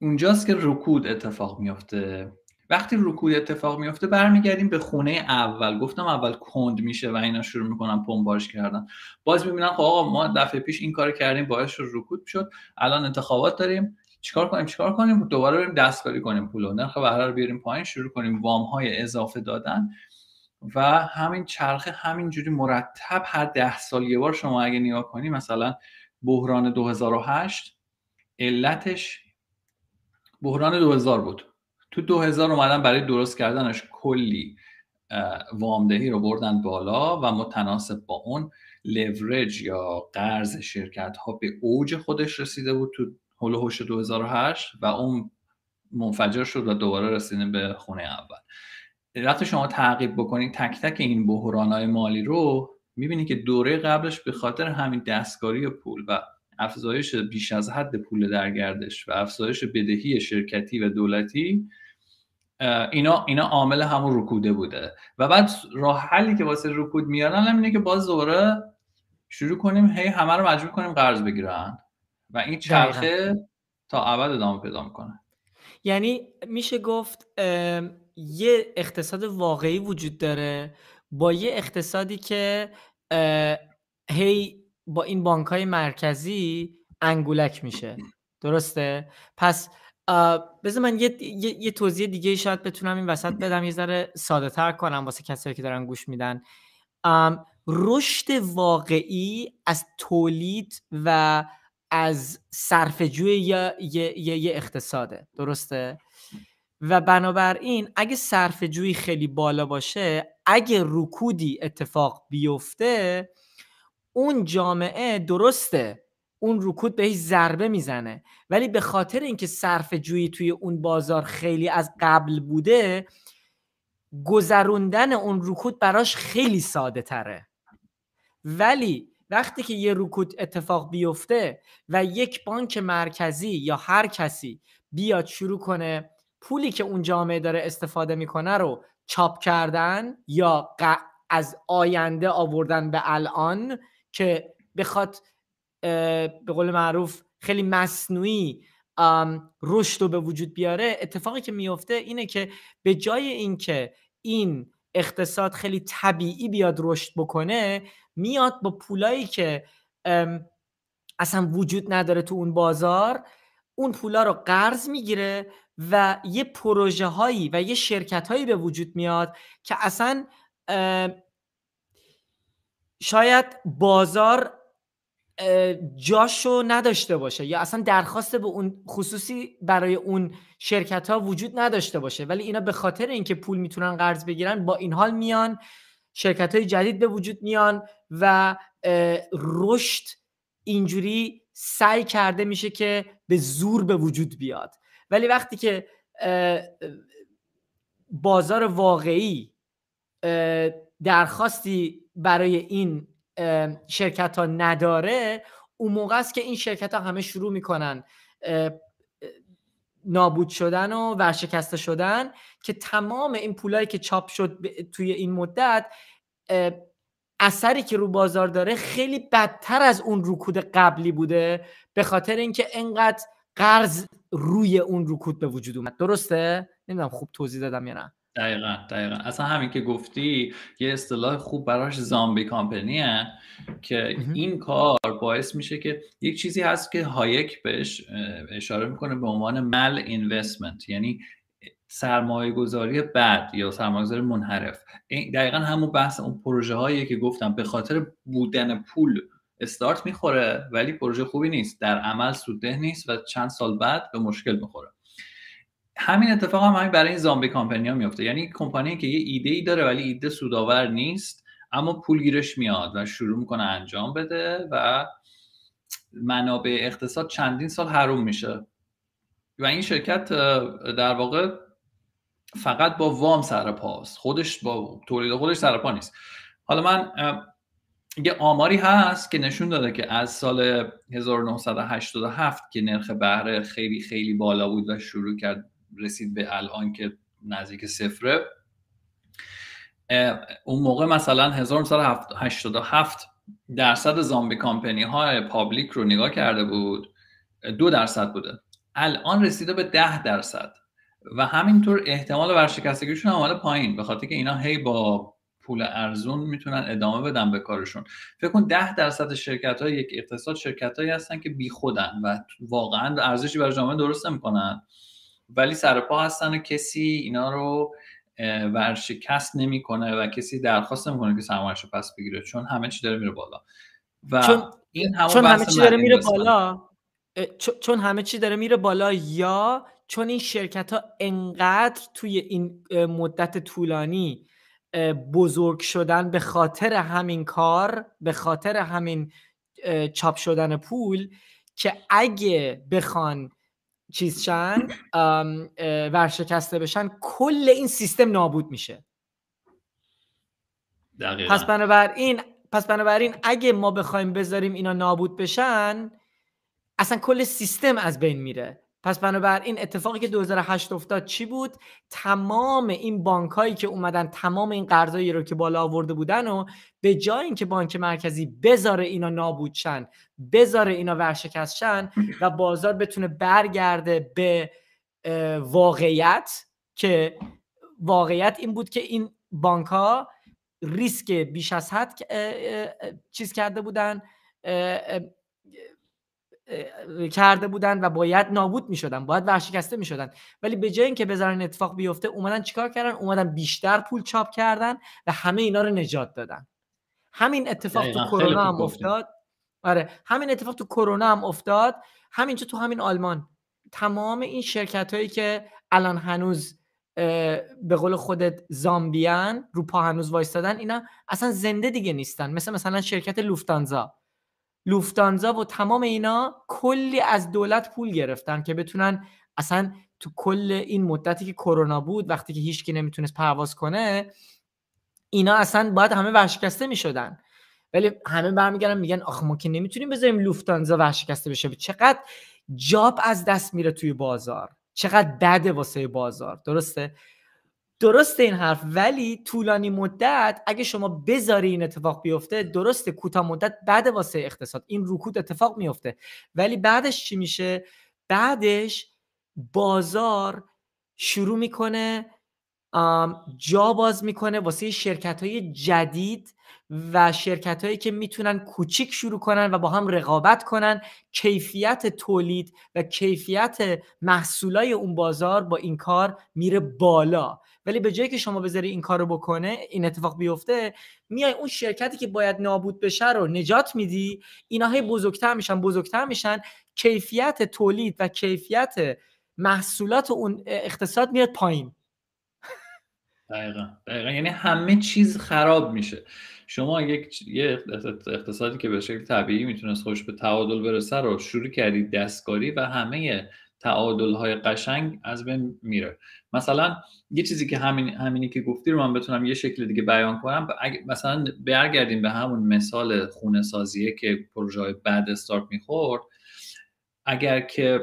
اونجاست که رکود اتفاق میفته. وقتی رکود اتفاق میفته برمیگردیم به خونه اول. گفتم اول کند میشه و اینا شروع میکنن پنبارش کردن. باز میبینن خب آقا ما دفعه پیش این کار کردیم باعث شد رکود شد، الان انتخابات داریم، چیکار کنیم چیکار کنیم دوباره بریم دستکاری کنیم، پولو نرخ بهره رو بیاریم پایین، شروع کنیم وام های اضافه دادن و همین چرخه همینجوری مرتب هر ده سال یه بار. شما اگه نگاه کنی مثلا بحران دو هزار و هشت علتش بحران دو هزار بود. تو دو هزار اومدن برای درست کردنش کلی وامدهی رو بردن بالا و متناسب با اون لورج یا قرض شرکت ها به اوج خودش رسیده بود تو هلوهوش دو هزار و هشت و اون منفجر شد و دوباره رسیده به خونه اول. وقتی شما تعقیب بکنید تک تک این بحران‌های مالی رو می‌بینید که دوره قبلش به خاطر همین دستکاری پول و افزایش بیش از حد پول در گردش و افزایش بدهی شرکتی و دولتی اینا اینا عامل همون رکوده بوده و بعد راه حلی که واسه رکود میارن همینه که باز دوباره شروع کنیم هی همه رو مجبور کنیم قرض بگیرن و این چرخه تا ابد ادامه پیدا میکنه. یعنی میشه گفت یه اقتصاد واقعی وجود داره با یه اقتصادی که هی با این بانک‌های مرکزی انگولک میشه. درسته؟ پس بذار من یه،, یه،, یه توضیح دیگه شاید بتونم این وسط بدم، یه ذره ساده تر کنم واسه کسایی که دارن گوش میدن. رشد واقعی از تولید و از صرفه‌جویی یه،, یه،, یه،, یه اقتصاده. درسته؟ و بنابراین اگه صرفه‌جویی خیلی بالا باشه، اگه رکودی اتفاق بیفته، اون جامعه درسته اون رکود بهش ضربه میزنه، ولی به خاطر اینکه صرفه‌جویی توی اون بازار خیلی از قبل بوده، گذروندن اون رکود براش خیلی ساده تره. ولی وقتی که یه رکود اتفاق بیفته و یک بانک مرکزی یا هر کسی بیاد شروع کنه پولی که اون جامعه داره استفاده میکنه رو چاپ کردن یا ق... از آینده آوردن به الان که بخواد به قول معروف خیلی مصنوعی رشد رو به وجود بیاره، اتفاقی که میفته اینه که به جای اینکه این اقتصاد خیلی طبیعی بیاد رشد بکنه، میاد با پولایی که اصلا وجود نداره تو اون بازار، اون پولا رو قرض میگیره و یه پروژه هایی و یه شرکت هایی به وجود میاد که اصلا شاید بازار جاشو نداشته باشه یا اصلا درخواست به اون خصوصی برای اون شرکت ها وجود نداشته باشه، ولی اینا به خاطر اینکه پول میتونن قرض بگیرن با این حال میان شرکت های جدید به وجود میان و رشد اینجوری سعی کرده میشه که به زور به وجود بیاد. ولی وقتی که بازار واقعی درخواستی برای این شرکت ها نداره، اون موقع است که این شرکت ها همه شروع میکنن نابود شدن و ورشکسته شدن، که تمام این پولایی که چاپ شد توی این مدت اثری که رو بازار داره خیلی بدتر از اون رکود قبلی بوده، به خاطر اینکه انقدر قرض روی اون رکود به وجود اومد. درسته؟ نمیدونم خوب توضیح دادم یا نه. دقیقا دقیقا اصلا همین که گفتی یه اصطلاح خوب براش زامبی کامپنیه که این کار باعث میشه که یک چیزی هست که هایک بهش اشاره میکنه به عنوان مل اینوستمنت، یعنی سرمایه گذاری بد یا سرمایه گذاری منحرف. دقیقا همون بحث اون پروژه هایی که گفتم به خاطر بودن پول استارت میخوره ولی پروژه خوبی نیست، در عمل سودده نیست و چند سال بعد به مشکل میخوره. همین اتفاق هم همین برای این زامبی کمپانی‌ها میفته، یعنی کمپانی که یه ایده ای داره ولی ایده سودآور نیست اما پول گیرش میاد و شروع میکنه انجام بده و منابع اقتصاد چندین سال حروم میشه و این شرکت در واقع فقط با وام سرپاست، خودش با تولید خودش سرپا نیست. حالا من یه آماری هست که نشون داده که از سال هزار و نهصد و هشتاد و هفت که نرخ بهره خیلی خیلی بالا بود و شروع کرد رسید به الان که نزدیک صفره، اون موقع مثلا هزار و نهصد و هشتاد و هفت درصد زامبی کمپانی های پابلیک رو نگاه کرده بود، دو درصد بوده، الان رسیده به ده درصد و همینطور احتمال ورشکستگیشون هم حالا پایین، به خاطر که اینا هی با پول ارزون میتونن ادامه بدن به کارشون. فکر کن ده درصد شرکت های یک اقتصاد شرکت هایی هستن که بی خودن و واقعا ارزشی برای جامعه درست نمیکنن ولی سرپا هستن و کسی اینا رو ورشکست نمی کنه و کسی درخواست نمی کنه که سرمایه‌شو پس بگیره، چون همه چی داره میره بالا و چون, این همون چون همه چی داره میره بالا چون همه چی داره میره بالا یا چون این شرکت ها انقدر توی این مدت طولانی بزرگ شدن به خاطر همین کار، به خاطر همین چاپ شدن پول، که اگه بخوان چیزشن ورشکسته بشن کل این سیستم نابود میشه. دقیقا. پس بنابراین پس بنابراین اگه ما بخوایم بذاریم اینا نابود بشن اصلا کل سیستم از بین میره. پس بنابراین اتفاقی که دو هزار و هشت افتاد چی بود؟ تمام این بانکایی که اومدن تمام این قرضایی رو که بالا آورده بودن و به جای اینکه بانک مرکزی بذاره اینا نابود شن، بذاره اینا ورشکست شن و بازار بتونه برگرده به واقعیت، که واقعیت این بود که این بانک‌ها ریسک بیش از حد چیز کرده بودن کرده بودن و باید نابود می شدن، باید ورشکسته می شدن، ولی به جای اینکه بذارن اتفاق بیفته اومدن چیکار کردن؟ اومدن بیشتر پول چاپ کردن و همه اینا رو نجات دادن. همین اتفاق تو کرونا هم افتاد. آره همین اتفاق تو کرونا هم افتاد. همینجا تو همین آلمان تمام این شرکت هایی که الان هنوز به قول خودت زامبیان، رو پا هنوز وایستادن، اینا اصلا زنده دیگه نیستن. مثل مثلا شرکت لوفتانزا لوفتانزا و تمام اینا کلی از دولت پول گرفتن که بتونن اصلا تو کل این مدتی که کرونا بود، وقتی که هیچکی نمیتونست پرواز کنه، اینا اصلا باید همه ورشکسته میشدن، ولی همه برمیگردن میگن آخ ما که نمیتونیم بذاریم لوفتانزا ورشکسته بشه. چقدر جاب از دست میره توی بازار، چقدر بده واسه بازار. درسته درسته این حرف، ولی طولانی مدت اگه شما بذاری این اتفاق بیفته، درسته کوتاه مدت بعد واسه اقتصاد این رکود اتفاق میفته، ولی بعدش چی میشه؟ بعدش بازار شروع میکنه جا باز میکنه واسه شرکت های جدید و شرکت هایی که میتونن کوچیک شروع کنن و با هم رقابت کنن، کیفیت تولید و کیفیت محصولای اون بازار با این کار میره بالا. ولی به جایی که شما بذاری این کار رو بکنه، این اتفاق بیفته، میای اون شرکتی که باید نابود بشه رو نجات میدی، ایناهای بزرگتر میشن بزرگتر میشن، کیفیت تولید و کیفیت محصولات اون اقتصاد میاد پایین. دقیقا. دقیقا یعنی همه چیز خراب میشه. شما یک یه اقتصادی که به شکل طبیعی میتونست خوش به تعادل برسه رو شروع کردید دستکاری و همه تعادل‌های قشنگ از بین میره. مثلا یه چیزی که همین همینی که گفتی رو من بتونم یه شکل دیگه بیان کنم، مثلا برگردیم به همون مثال خونه سازیه که پروژه بعد استارت میخورد. اگر که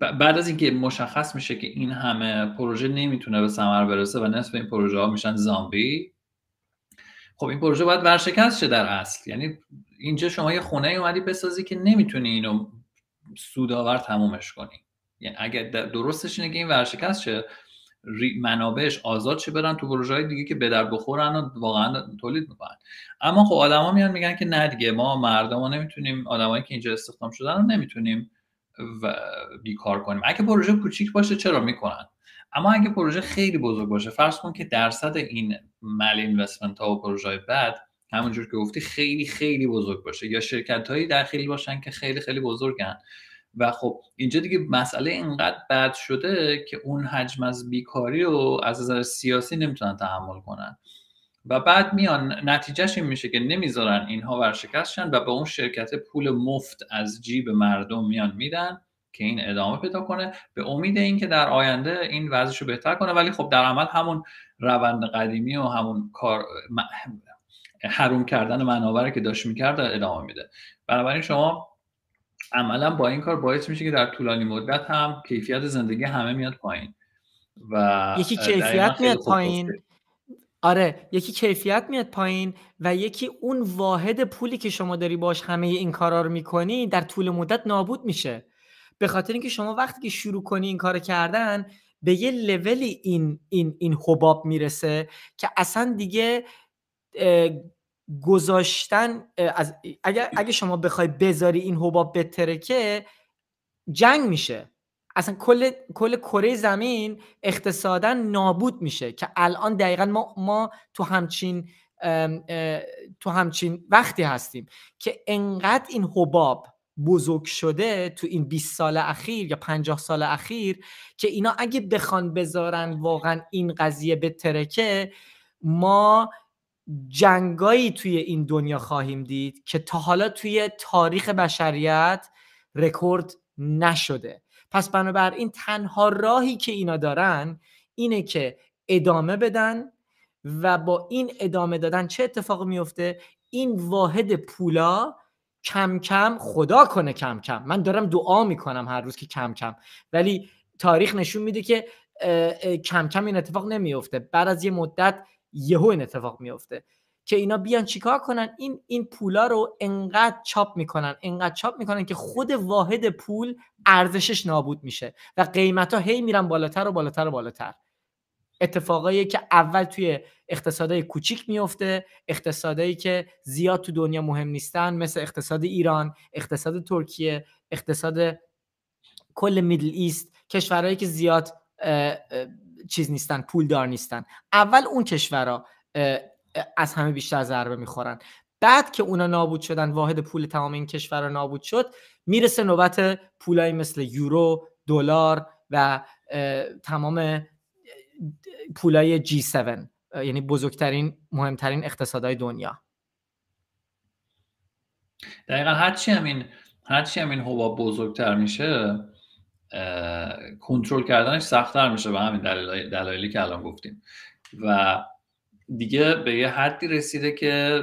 بعد از اینکه مشخص میشه که این همه پروژه نمیتونه به ثمر برسه و نصف این پروژه ها میشن زامبی، خب این پروژه باید ورشکست شه در اصل. یعنی اینجا شما یه خونه ای اومدی بسازی که نمیتونی اینو سودآور تمومش کنی. یعنی اگر درستش اینه که این ورشکست شه، منابعش آزاد شه برن تو پروژه های دیگه که به در بخورن و واقعا تولید میکنن. اما خب آدما میان میگن که نه دیگه، ما مردما نمیتونیم، آدمایی که اینجا استخدام شدن رو نمیتونیم و بیکار کنیم. اگه پروژه کوچیک باشه چرا میکنن، اما اگه پروژه خیلی بزرگ باشه، فرض کن که درصد این مال اینوستمنت ها و پروژه بعد همونجور که گفتی خیلی خیلی بزرگ باشه، یا شرکت هایی داخلی باشن که خیلی خیلی بزرگن، و خب اینجا دیگه مسئله اینقدر بد شده که اون حجم از بیکاری رو از نظر سیاسی نمیتونن تحمل کنن و بعد میان نتیجهش این میشه که نمیذارن اینها ورشکست شن و به اون شرکت پول مفت از جیب مردم میان میدن که این ادامه پیدا کنه به امید این که در آینده این وضعشو بهتر کنه. ولی خب در عمل همون روند قدیمی و همون کار حروم کردن منابع که داشت میکرد ادامه میده. بنابراین شما عملا با این کار باعث میشه که در طولانی مدت هم کیفیت زندگی همه میاد پایین و یکی کیفیت میاد پایین. آره، یکی کیفیت میاد پایین و یکی اون واحد پولی که شما داری باش همه این کارا رو میکنی در طول مدت نابود میشه، به خاطر اینکه شما وقتی که شروع کنی این کار کردن به یه لولی این این این حباب میرسه که اصلا دیگه گذاشتن از اگر اگه شما بخوای بذاری این حباب بترکه جنگ میشه، اصلا کل کل کره زمین اقتصاداً نابود میشه که الان دقیقاً ما ما تو همچین ام تو همچین وقتی هستیم که انقدر این حباب بزرگ شده تو این بیست سال اخیر یا پنجاه سال اخیر که اینا اگه بخوان بذارن واقعاً این قضیه بترکه، ما جنگایی توی این دنیا خواهیم دید که تا حالا توی تاریخ بشریت رکورد نشده. پس بنابراین تنها راهی که اینا دارن اینه که ادامه بدن و با این ادامه دادن چه اتفاق میفته؟ این واحد پولا کم کم، خدا کنه کم کم، من دارم دعا میکنم هر روز که کم کم، ولی تاریخ نشون میده که اه اه کم کم این اتفاق نمیفته، بعد از یه مدت یهو این اتفاق میفته که اینا بیان چیکار کنن؟ این این پولا رو انقدر چاپ میکنن انقدر چاپ میکنن که خود واحد پول ارزشش نابود میشه و قیمتا هی میرن بالاتر و بالاتر و بالاتر. اتفاقایی که اول توی اقتصادهای کوچیک میفته، اقتصادایی که زیاد تو دنیا مهم نیستن، مثل اقتصاد ایران، اقتصاد ترکیه، اقتصاد کل میدل ایست، کشورهایی که زیاد اه اه چیز نیستن، پولدار نیستن، اول اون کشورها از همه بیشتر ضربه میخورن. بعد که اونا نابود شدن، واحد پول تمام این کشورها نابود شد، میرسه نوبت پولایی مثل یورو، دلار و تمام پولای جی هفت، یعنی بزرگترین مهمترین اقتصادهای دنیا. دقیقا هرچی همین هرچی همین حباب بزرگتر میشه، کنترل کردنش سخت‌تر میشه به همین دلایلی دلایلی که الان گفتیم و دیگه به یه حدی رسیده که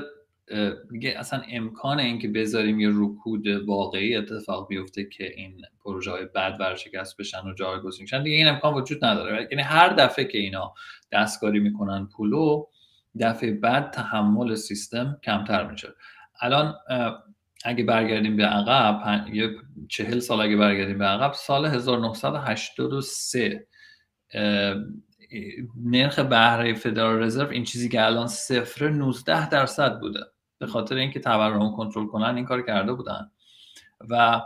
دیگه اصلا امکان این که بذاریم یه رکود واقعی اتفاق بیفته که این پروژه های بد ورشکست بشن و جایگزین میشن دیگه این امکان وجود نداره. یعنی هر دفعه که اینا دستکاری میکنن پولو، دفعه بعد تحمل سیستم کمتر میشه. الان اگه برگردیم به عقب، پن... یه چهل سال اگه برگردیم به عقب، سال هزار و نهصد و هشتاد و سه نرخ بهره فدرال رزرو، این چیزی که الان صفر نوزده درصد بوده، به خاطر اینکه تورم کنترل کنن این کار کرده بودن و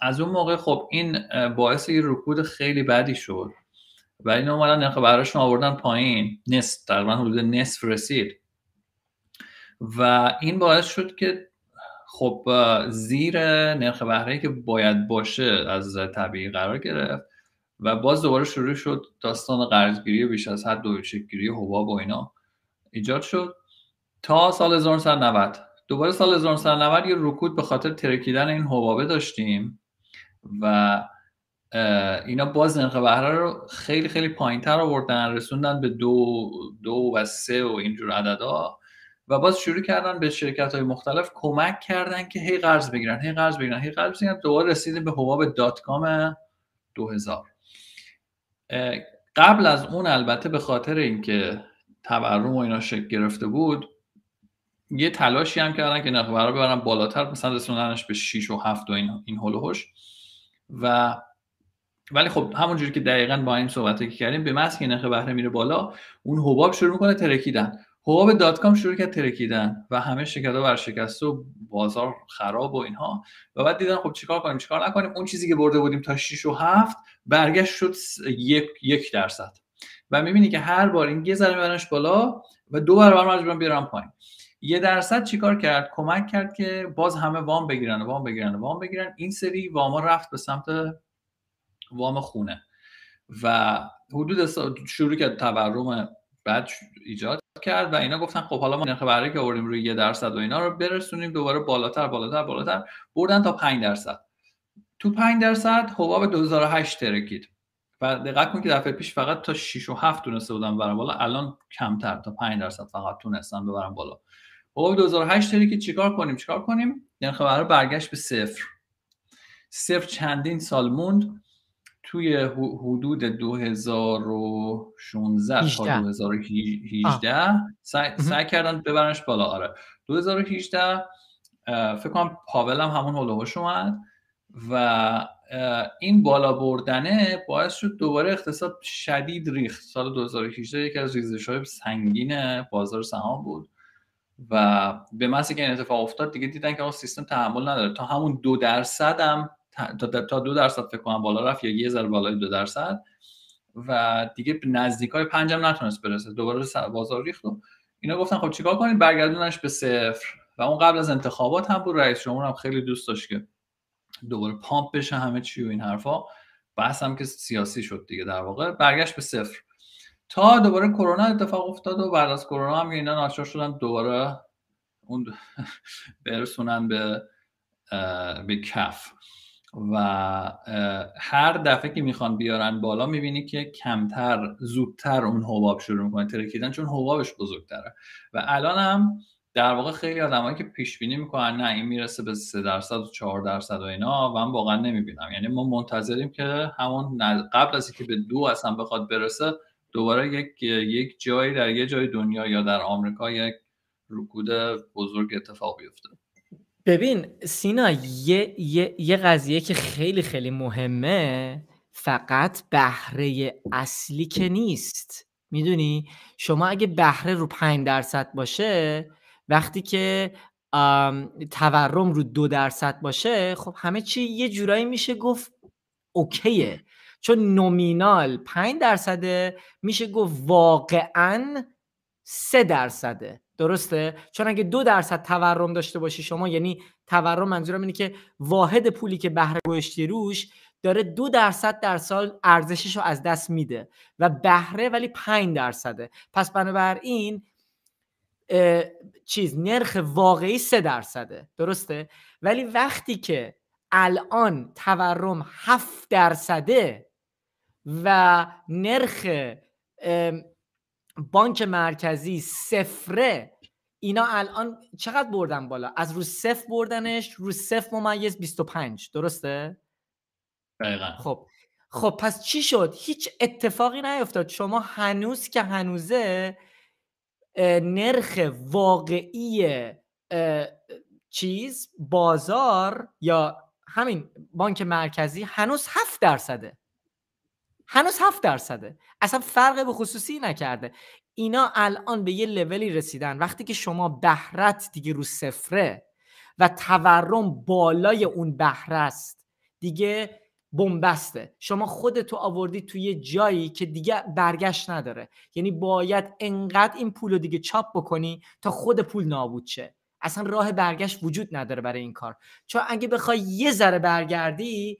از اون موقع خب این باعث یه رکود خیلی بدی شد و این اومدن نرخ بهرهشون آوردن پایین، نصف تقریبا، حدود نصف رسید و این باعث شد که خب زیر نرخ بهره‌ای که باید باشه از طبیعی قرار گرفت و باز دوباره شروع شد داستان قرضگیری بیش از حد، دو شکل‌گیری حباب و اینا ایجاد شد تا سال هزار و نهصد و نود. دوباره سال هزار و نهصد و نود یه رکود به خاطر ترکیدن این حبابه داشتیم و اینا باز نرخ بهره رو خیلی خیلی پایین‌تر آوردن، رسوندن به دو دو و سه و اینجور عددا و باز شروع کردن به شرکت‌های مختلف کمک کردن که هی قرض بگیرن، هی قرض بگیرن، هی قرض بگیرن. دوباره رسیدیم به حباب دات کام دو هزار. قبل از اون البته به خاطر اینکه تورم و اینا شکل گرفته بود یه تلاشی هم کردن که نرخ بهره ببرن بالاتر، مثلا رسوندنش به شش و هفت و این این هول و هوش و ولی خب همونجوری که دقیقاً با این صحبتی که کردیم به مسکی نرخ بهره میره بالا، اون حباب شروع می‌کنه ترکیدن. حباب دات کام شروع کرد ترکیدن و همه شرکت‌ها ورشکسته و بازار خراب و اینها و بعد دیدن خب چیکار کنیم چیکار نکنیم. اون چیزی که برده بودیم تا شش و هفت برگشت شد یک, یک درصد و می‌بینی که هر بار این یه ذره میبرنش بالا و دو برابر مجبورن بیارن پایین. یه درصد چیکار کرد؟ کمک کرد که باز همه وام بگیرن و وام بگیرن و وام بگیرن. این سری وام‌ها رفت به سمت وام خونه و حدود شروع کرد تورم بعد ایجاد کرد و اینا گفتن خب حالا ما نرخ بهره که آوردیم روی یه درصد و اینا رو برسونیم دوباره بالاتر بالاتر بالاتر بردن تا پنج درصد. تو پنج درصد حباب دو هزار و هشت ترکید و دقت کن که دفعه پیش فقط تا شش و هفت تونسته بودن برن بالا، الان کمتر تا پنج درصد فقط تونستن ببرن بالا. حباب دو هزار و هشت ترکید، چیکار کنیم چیکار کنیم؟ نرخ بهره برگشت به صفر. صفر چندین سال موند، توی حدود دو هزار و شانزده تا دو هزار و هجده سعی, سعی کردن ببرنش بالا. آره دو هزار و هجده فکر کنم پاول هم همون هلوهاش اومد و این بالا بردنه باعث شد دوباره اقتصاد شدید ریخت. سال دو هزار و هجده یکی از ریزش‌های سنگین بازار سهام بود و به محض که این اتفاق افتاد دیگه دیدن که اون سیستم تحمل نداره. تا همون دو درصد هم تا دو درصد فکر کنم بالا رفت یا یه ذره بالای دو درصد و دیگه نزدیکای پنج هم نتونست برسه، دوباره بازار ریخت و اینا گفتن خب چیکار کنیم؟ برگردونش به صفر. و اون قبل از انتخابات هم بود، رئیس جمهور هم خیلی دوست داشت که دوباره پامپ بشه همه چی و این حرفا، بحث هم که سیاسی شد دیگه، در واقع برگشت به صفر تا دوباره کرونا اتفاق افتاد و بعد از کرونا هم اینا ناچار شدن دوباره اون دو... برسونن به به کف و هر دفعه که میخوان بیارن بالا میبینی که کمتر زودتر اون حباب شروع میکنه ترکیدن چون حبابش بزرگتره و الان هم در واقع خیلی آدمایی که پیش بینی میکنن نه این میرسه به سه درصد و چهار درصد و اینا، و من واقعا نمیبینم. یعنی ما منتظریم که همون قبل از اینکه به دو اصلا بخواد برسه دوباره یک یک جایی در یه جای دنیا یا در آمریکا یک رکود بزرگ اتفاق بیفته. ببین سینا، یه, یه،, یه قضیه که خیلی خیلی مهمه، فقط بهره اصلی که نیست. میدونی شما اگه بهره رو پنج درصد باشه، وقتی که تورم رو دو درصد باشه، خب همه چی یه جورایی میشه گفت اوکیه، چون نومینال پنج درصده، میشه گفت واقعاً سه درصده، درسته؟ چون اگه دو درصد تورم داشته باشی شما، یعنی تورم منظورم اینه که واحد پولی که بهره گذاشتی روش داره دو درصد در سال ارزشش رو از دست میده و بهره ولی پنج درصده، پس بنابراین چیز نرخ واقعی سه درصده، درسته؟ ولی وقتی که الان تورم هفت درصده و نرخ بانک مرکزی صفره، اینا الان چقدر بردن بالا؟ از رو صفر بردنش رو صفر ممیز بیست و پنج، درسته؟ دقیقاً. خب خب پس چی شد؟ هیچ اتفاقی نیفتاد. شما هنوز که هنوزه نرخ واقعی چیز بازار یا همین بانک مرکزی هنوز هفت درصده، هنوز هفت درصده، اصلا فرق به خصوصی نکرده. اینا الان به یه لولی رسیدن وقتی که شما بهرت دیگه رو صفره و تورم بالای اون بهره است، دیگه بنبسته. شما خودتو آوردی توی جایی که دیگه برگشت نداره، یعنی باید انقدر این پولو دیگه چاپ بکنی تا خود پول نابود شه، اصلا راه برگشت وجود نداره برای این کار. چون اگه بخوای یه ذره برگردی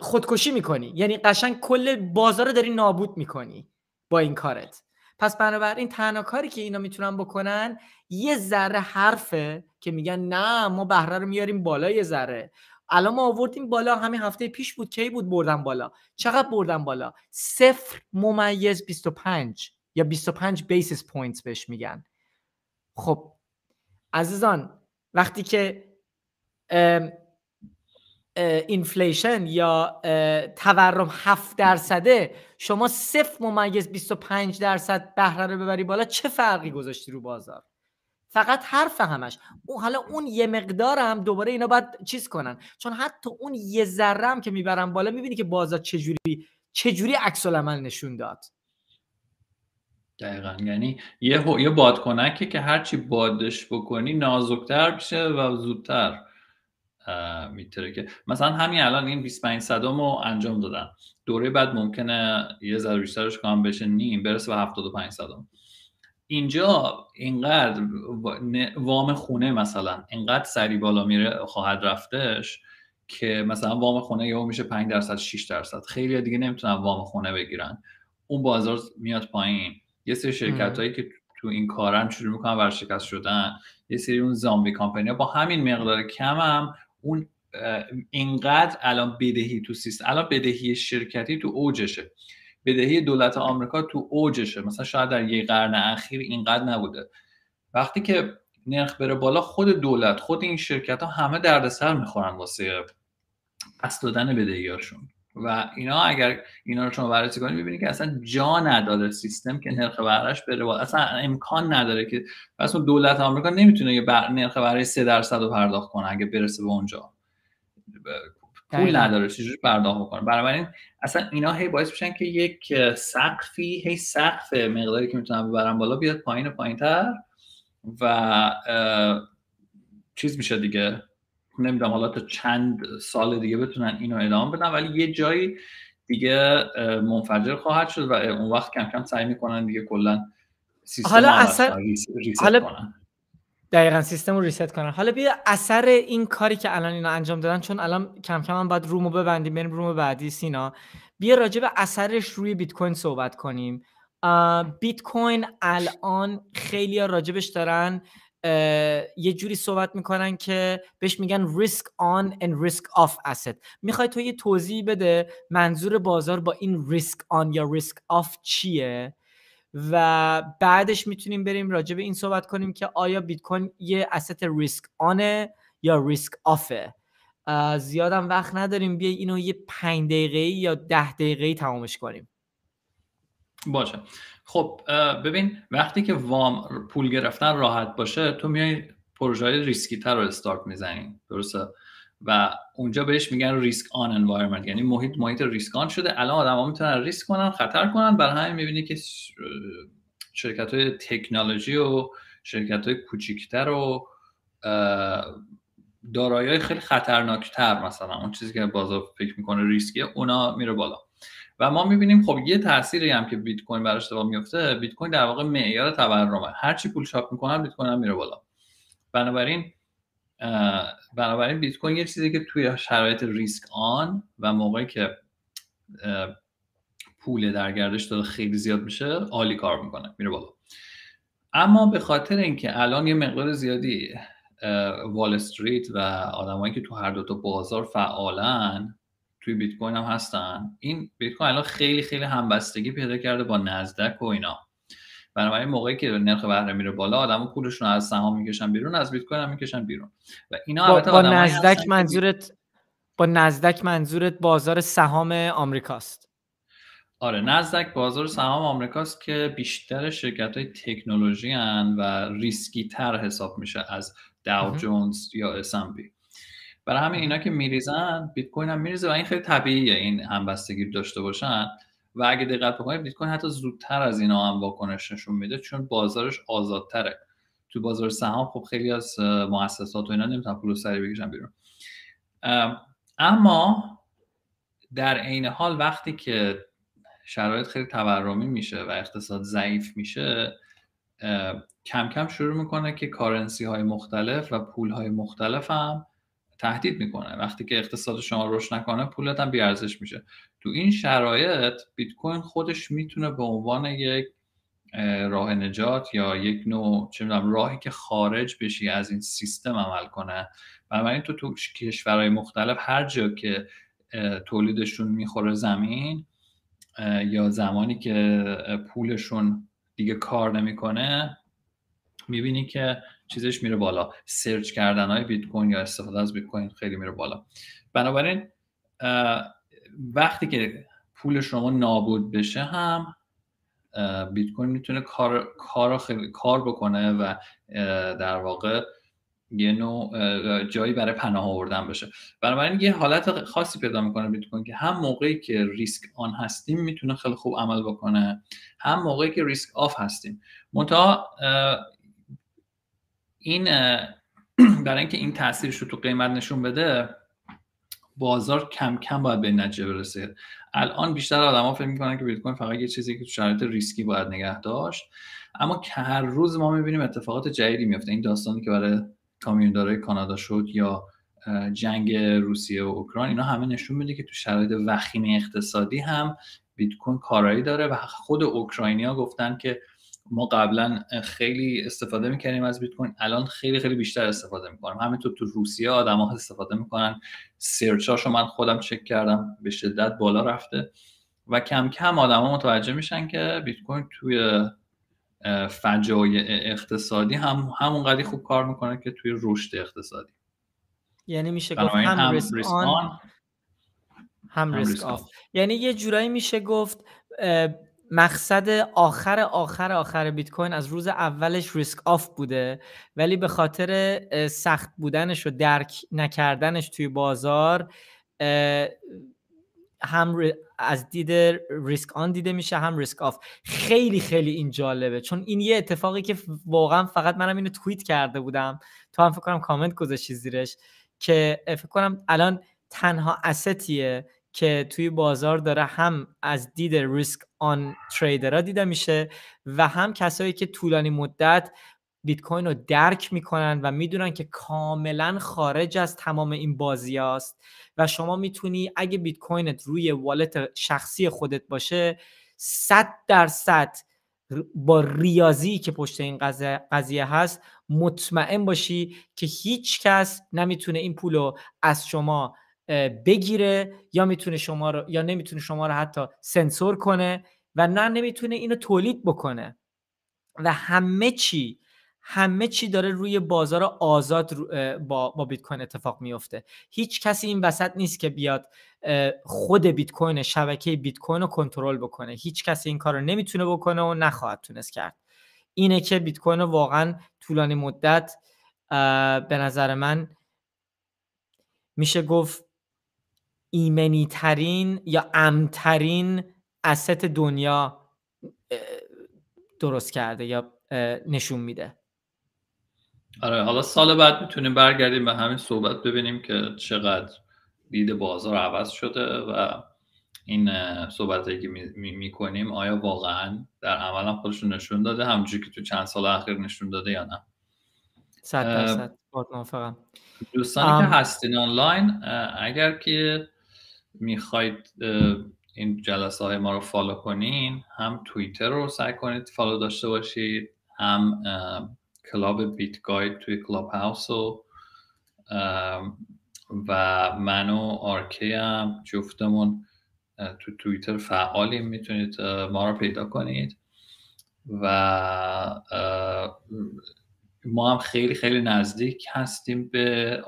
خودکشی میکنی، یعنی قشنگ کل بازار داری نابود میکنی با این کارت. پس بنابراین تنها کاری که اینا میتونن بکنن یه ذره حرفه که میگن نه ما بهره رو میاریم بالا یه ذره. الان ما آوردیم بالا، همین هفته پیش بود، کی بود بردن بالا، چقدر بردن بالا؟ صفر ممیز بیست و پنج یا بیست و پنج بیسیس پوینتس بهش میگن. خب عزیزان وقتی که اینفلیشن یا تورم هفت درصده، شما صفر ممیز بیست و پنج درصد بهره رو ببری بالا، چه فرقی گذاشتی رو بازار؟ فقط حرف همش اون. حالا اون یه مقدار هم دوباره اینا باید چیز کنن، چون حتی اون یه ذره هم که میبرن بالا میبینی که بازار چجوری چجوری عکس العمل نشون داد. دقیقاً، یعنی یه یه بادکنکه که هرچی بادش بکنی نازکتر بشه و زودتر میتره. که مثلا همین الان این بیست و پنج صدامو انجام دادم، دوره بعد ممکنه یه ذره بیشترش کنم بشه نیم، برسه به هفتاد و پنج صدام. اینجا اینقدر وام خونه مثلا اینقدر سری بالا میره خواهد رفتش که مثلا وام خونه یهو میشه پنج درصد شش درصد، خیلی دیگه نمیتونن وام خونه بگیرن، اون بازار میاد پایین. یه سری شرکتایی که تو این کارن شروع میکنن ورشکست شدن، یه سری اون زامبی کمپانی‌ها با همین مقدار کم هم اون اینقدر الان بدهی تو سیستم، الان بدهی شرکتی تو اوجشه، بدهی دولت آمریکا تو اوجشه، مثلا شاید در یک قرن اخیر اینقدر نبوده. وقتی که نرخ بره بالا خود دولت، خود این شرکت ها همه دردسر میخورن واسه پس دادن بدهیاشون و اینا. اگر اینا رو شما بررسی کنید میبینید که اصلا جا نداره سیستم که نرخ بهرهش بره بالا، اصلا امکان نداره که اصلا دولت آمریکا نمیتونه یه بر... نرخ بهره سه درصد رو پرداخت کنه اگه برسه به اونجا، پول نداره چجوری پرداخت بکنه. بنابراین اصلا اینا هی باعث میشن که یک سقفی، هی سقف مقداری که میتونن ببرن بالا بیاد پایین و پایین‌تر و اه... چیز میشه دیگه. نمیدونم حالا تا چند سال دیگه بتونن اینو ادامه بدن، ولی یه جایی دیگه منفجر خواهد شد و اون وقت کم کم سعی میکنن دیگه کلا سیستم حالا اثر ریس... ریست حالا... کنن، دقیقاً سیستم رو ریست کنن. حالا بیا اثر این کاری که الان اینا انجام دادن، چون الان کم کم هم باید رومو ببندیم بریم روم بعدی. سینا بیا راجع به اثرش روی بیت کوین صحبت کنیم. بیت کوین الان خیلی‌ها راجبش دارن یه جوری صحبت میکنن که بهش میگن risk on and risk off asset. میخوای تو یه توضیح بده منظور بازار با این risk on یا risk off چیه و بعدش میتونیم بریم راجع به این صحبت کنیم که آیا بیت کوین یه asset risk onه یا risk offه. زیادم وقت نداریم، بیا اینو یه پنج دقیقه‌ای یا ده دقیقه‌ای تمامش کنیم. باشه خب ببین، وقتی که وام پول گرفتن راحت باشه تو میای پروژه‌های ریسکی تر رو استارت میزنی، درسته؟ و اونجا بهش میگن ریسک آن انوایرمنت، یعنی محیط محیط ریسک آن شده، الان آدم‌ها میتونن ریسک کنن، خطر کنن. برای همین میبینی که شرکت‌های تکنولوژی و شرکت‌های کوچیک‌تر و دارایی‌های خیلی خطرناک‌تر، مثلا اون چیزی که بازار فکر میکنه ریسکیه اونا میره بالا. و ما می‌بینیم خب یه تأثیری هم که بیت کوین براش اتفاق میفته، بیت کوین در واقع معیار تورمه، هر چی پول چاپ می‌کنن بیت کوین هم میره بالا. بنابراین بنابراین بیت کوین یه چیزی که توی شرایط ریسک آن و موقعی که پول در گردش داره خیلی زیاد میشه عالی کار میکنه، میره بالا. اما به خاطر اینکه الان یه مقدار زیادی وال استریت و آدمایی که تو هر دو تا بازار فعالن توی بیت کوین هم هستن، این بیت کوین الان خیلی خیلی همبستگی پیدا کرده با نزدک و اینا. بنابراین موقعی که نرخ بهره میره بالا آدمو پولشون از سهام میکشن بیرون، از بیت کوین هم میکشن بیرون و اینا. البته با, با نزدک منظورت با نزدک منظورت بازار سهام آمریکاست؟ آره، نزدک بازار سهام آمریکاست که بیشتر شرکت‌های تکنولوژی ان و ریسکی تر حساب میشه از داو جونز یا اس ام پی. برای همین اینا که میریزن بیت کوین هم میریزه و این خیلی طبیعیه این همبستگی داشته باشن. و اگه دقت بکنید بیت کوین حتی زودتر از اینا هم واکنش نشون میده چون بازارش آزادتره. تو بازار سهام خب خیلی از مؤسسات و اینا نمیتونن پول سری بکشن بیرون، اما در عین حال وقتی که شرایط خیلی تورمی میشه و اقتصاد ضعیف میشه کم کم شروع میکنه که کارنسی های مختلف و پول های مختلف هم تهدید میکنه. وقتی که اقتصاد شما رشد نکنه پولت هم بیارزش میشه. تو این شرایط بیت کوین خودش میتونه به عنوان یک راه نجات یا یک نوع چه میدونم راهی که خارج بشی از این سیستم عمل کنه. بنابراین تو تو کشورهای مختلف هر جا که تولیدشون میخوره زمین یا زمانی که پولشون دیگه کار نمیکنه میبینی که چیزش میره بالا، سرچ کردن های بیت کوین یا استفاده از بیت کوین خیلی میره بالا. بنابراین وقتی که پول شما نابود بشه هم بیت کوین میتونه کار کار خیلی کار بکنه و در واقع یه نوع جایی برای پناه آوردن بشه. بنابراین یه حالت خاصی پیدا میکنه بیت کوین که هم موقعی که ریسک آن هستیم میتونه خیلی خوب عمل بکنه، هم موقعی که ریسک آف هستیم. منتها این برای اینکه این تاثیرش رو تو قیمت نشون بده بازار کم کم باید به نتیجه برسه. الان بیشتر آدما فکر میکنن که بیت کوین فقط یه چیزی که تو شرایط ریسکی باید نگه داشت، اما که هر روز ما میبینیم اتفاقات جدیدی میفته. این داستانی که برای کامیوندارای کانادا شد یا جنگ روسیه و اوکراین، اینا همه نشون میده که تو شرایط وخیم اقتصادی هم بیت کوین کارایی داره. و خود اوکراینیا گفتن که ما قبلا خیلی استفاده میکنیم از بیت کوین، الان خیلی خیلی بیشتر استفاده میکنیم. همینطور تو روسیه آدما استفاده میکنن، سرچاشو من خودم چک کردم به شدت بالا رفته و کم کم آدما متوجه میشن که بیت کوین توی فجایع اقتصادی هم همونقدر خوب کار میکنه که توی رشد اقتصادی. یعنی میشه گفت هم, هم ریسک آن هم ریسک آف. یعنی یه جورایی میشه گفت مقصد آخر آخر آخر بیت کوین از روز اولش ریسک آف بوده، ولی به خاطر سخت بودنش و درک نکردنش توی بازار هم از دید ریسک آن دیده میشه هم ریسک آف. خیلی خیلی این جالبه چون این یه اتفاقی که واقعا فقط منم اینو توییت کرده بودم، تو هم فکر کنم کامنت گذاشتی زیرش که فکر کنم الان تنها assetیه که توی بازار داره هم از دید ریسک آن تریدرها دیده میشه و هم کسایی که طولانی مدت بیت کوین رو درک میکنن و میدونن که کاملا خارج از تمام این بازی هاست و شما میتونی اگه بیت کوینت روی والت شخصی خودت باشه صد درصد با ریاضی که پشت این قضیه هست مطمئن باشی که هیچ کس نمیتونه این پولو از شما بگیره یا میتونه شما رو یا نمیتونه شما رو حتی سنسور کنه و نه نمیتونه اینو تولید بکنه و همه چی همه چی داره روی بازار آزاد رو با, با بیت کوین اتفاق میفته. هیچ کسی این وسط نیست که بیاد خود بیت کوین شبکه بیت کوین رو کنترل بکنه، هیچ کسی این کارو نمیتونه بکنه و نخواهد تونست کرد. اینه که بیت کوین رو واقعا طولانی مدت به نظر من میشه گفت ایمنی ترین یا امن ترین asset دنیا درست کرده یا نشون میده. آره، حالا سال بعد میتونیم برگردیم به همین صحبت ببینیم که چقدر دید بازار عوض شده و این صحبتایی که میکنیم آیا واقعا در عمل هم خودشون نشون داده همونجوری که تو چند سال اخیر نشون داده یا نه. صد درصد موافقم. دوستانی ام... که هستین آنلاین اگر که میخواید این جلسه های ما رو فالو کنین، هم توییتر رو سعی کنید فالو داشته باشید، هم کلاب بیتگاید توی کلاب هاوس و و من و آرکی هم جفتمون تو توییتر فعالیم، میتونید ما رو پیدا کنید و ما هم خیلی خیلی نزدیک هستیم به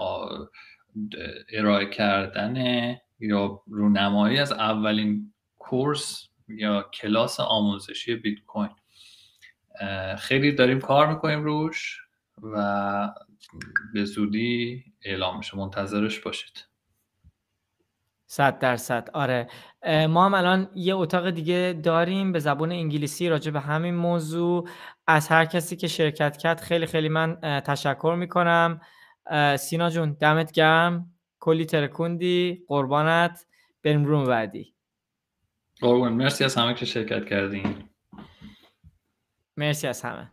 ارائه کردن یا رونمایی از اولین کورس یا کلاس آموزشی بیت کوین. خیلی داریم کار میکنیم روش و به زودی اعلام میشه، منتظرش باشید. صد درصد آره. ما هم الان یه اتاق دیگه داریم به زبان انگلیسی راجع به همین موضوع. از هر کسی که شرکت کرد خیلی خیلی من تشکر میکنم. سینا جون دمت گرم، کلی ترکوندی، قربانت. بریم روم بعدی. قربان، مرسی از همه که شرکت کردین. مرسی از همه.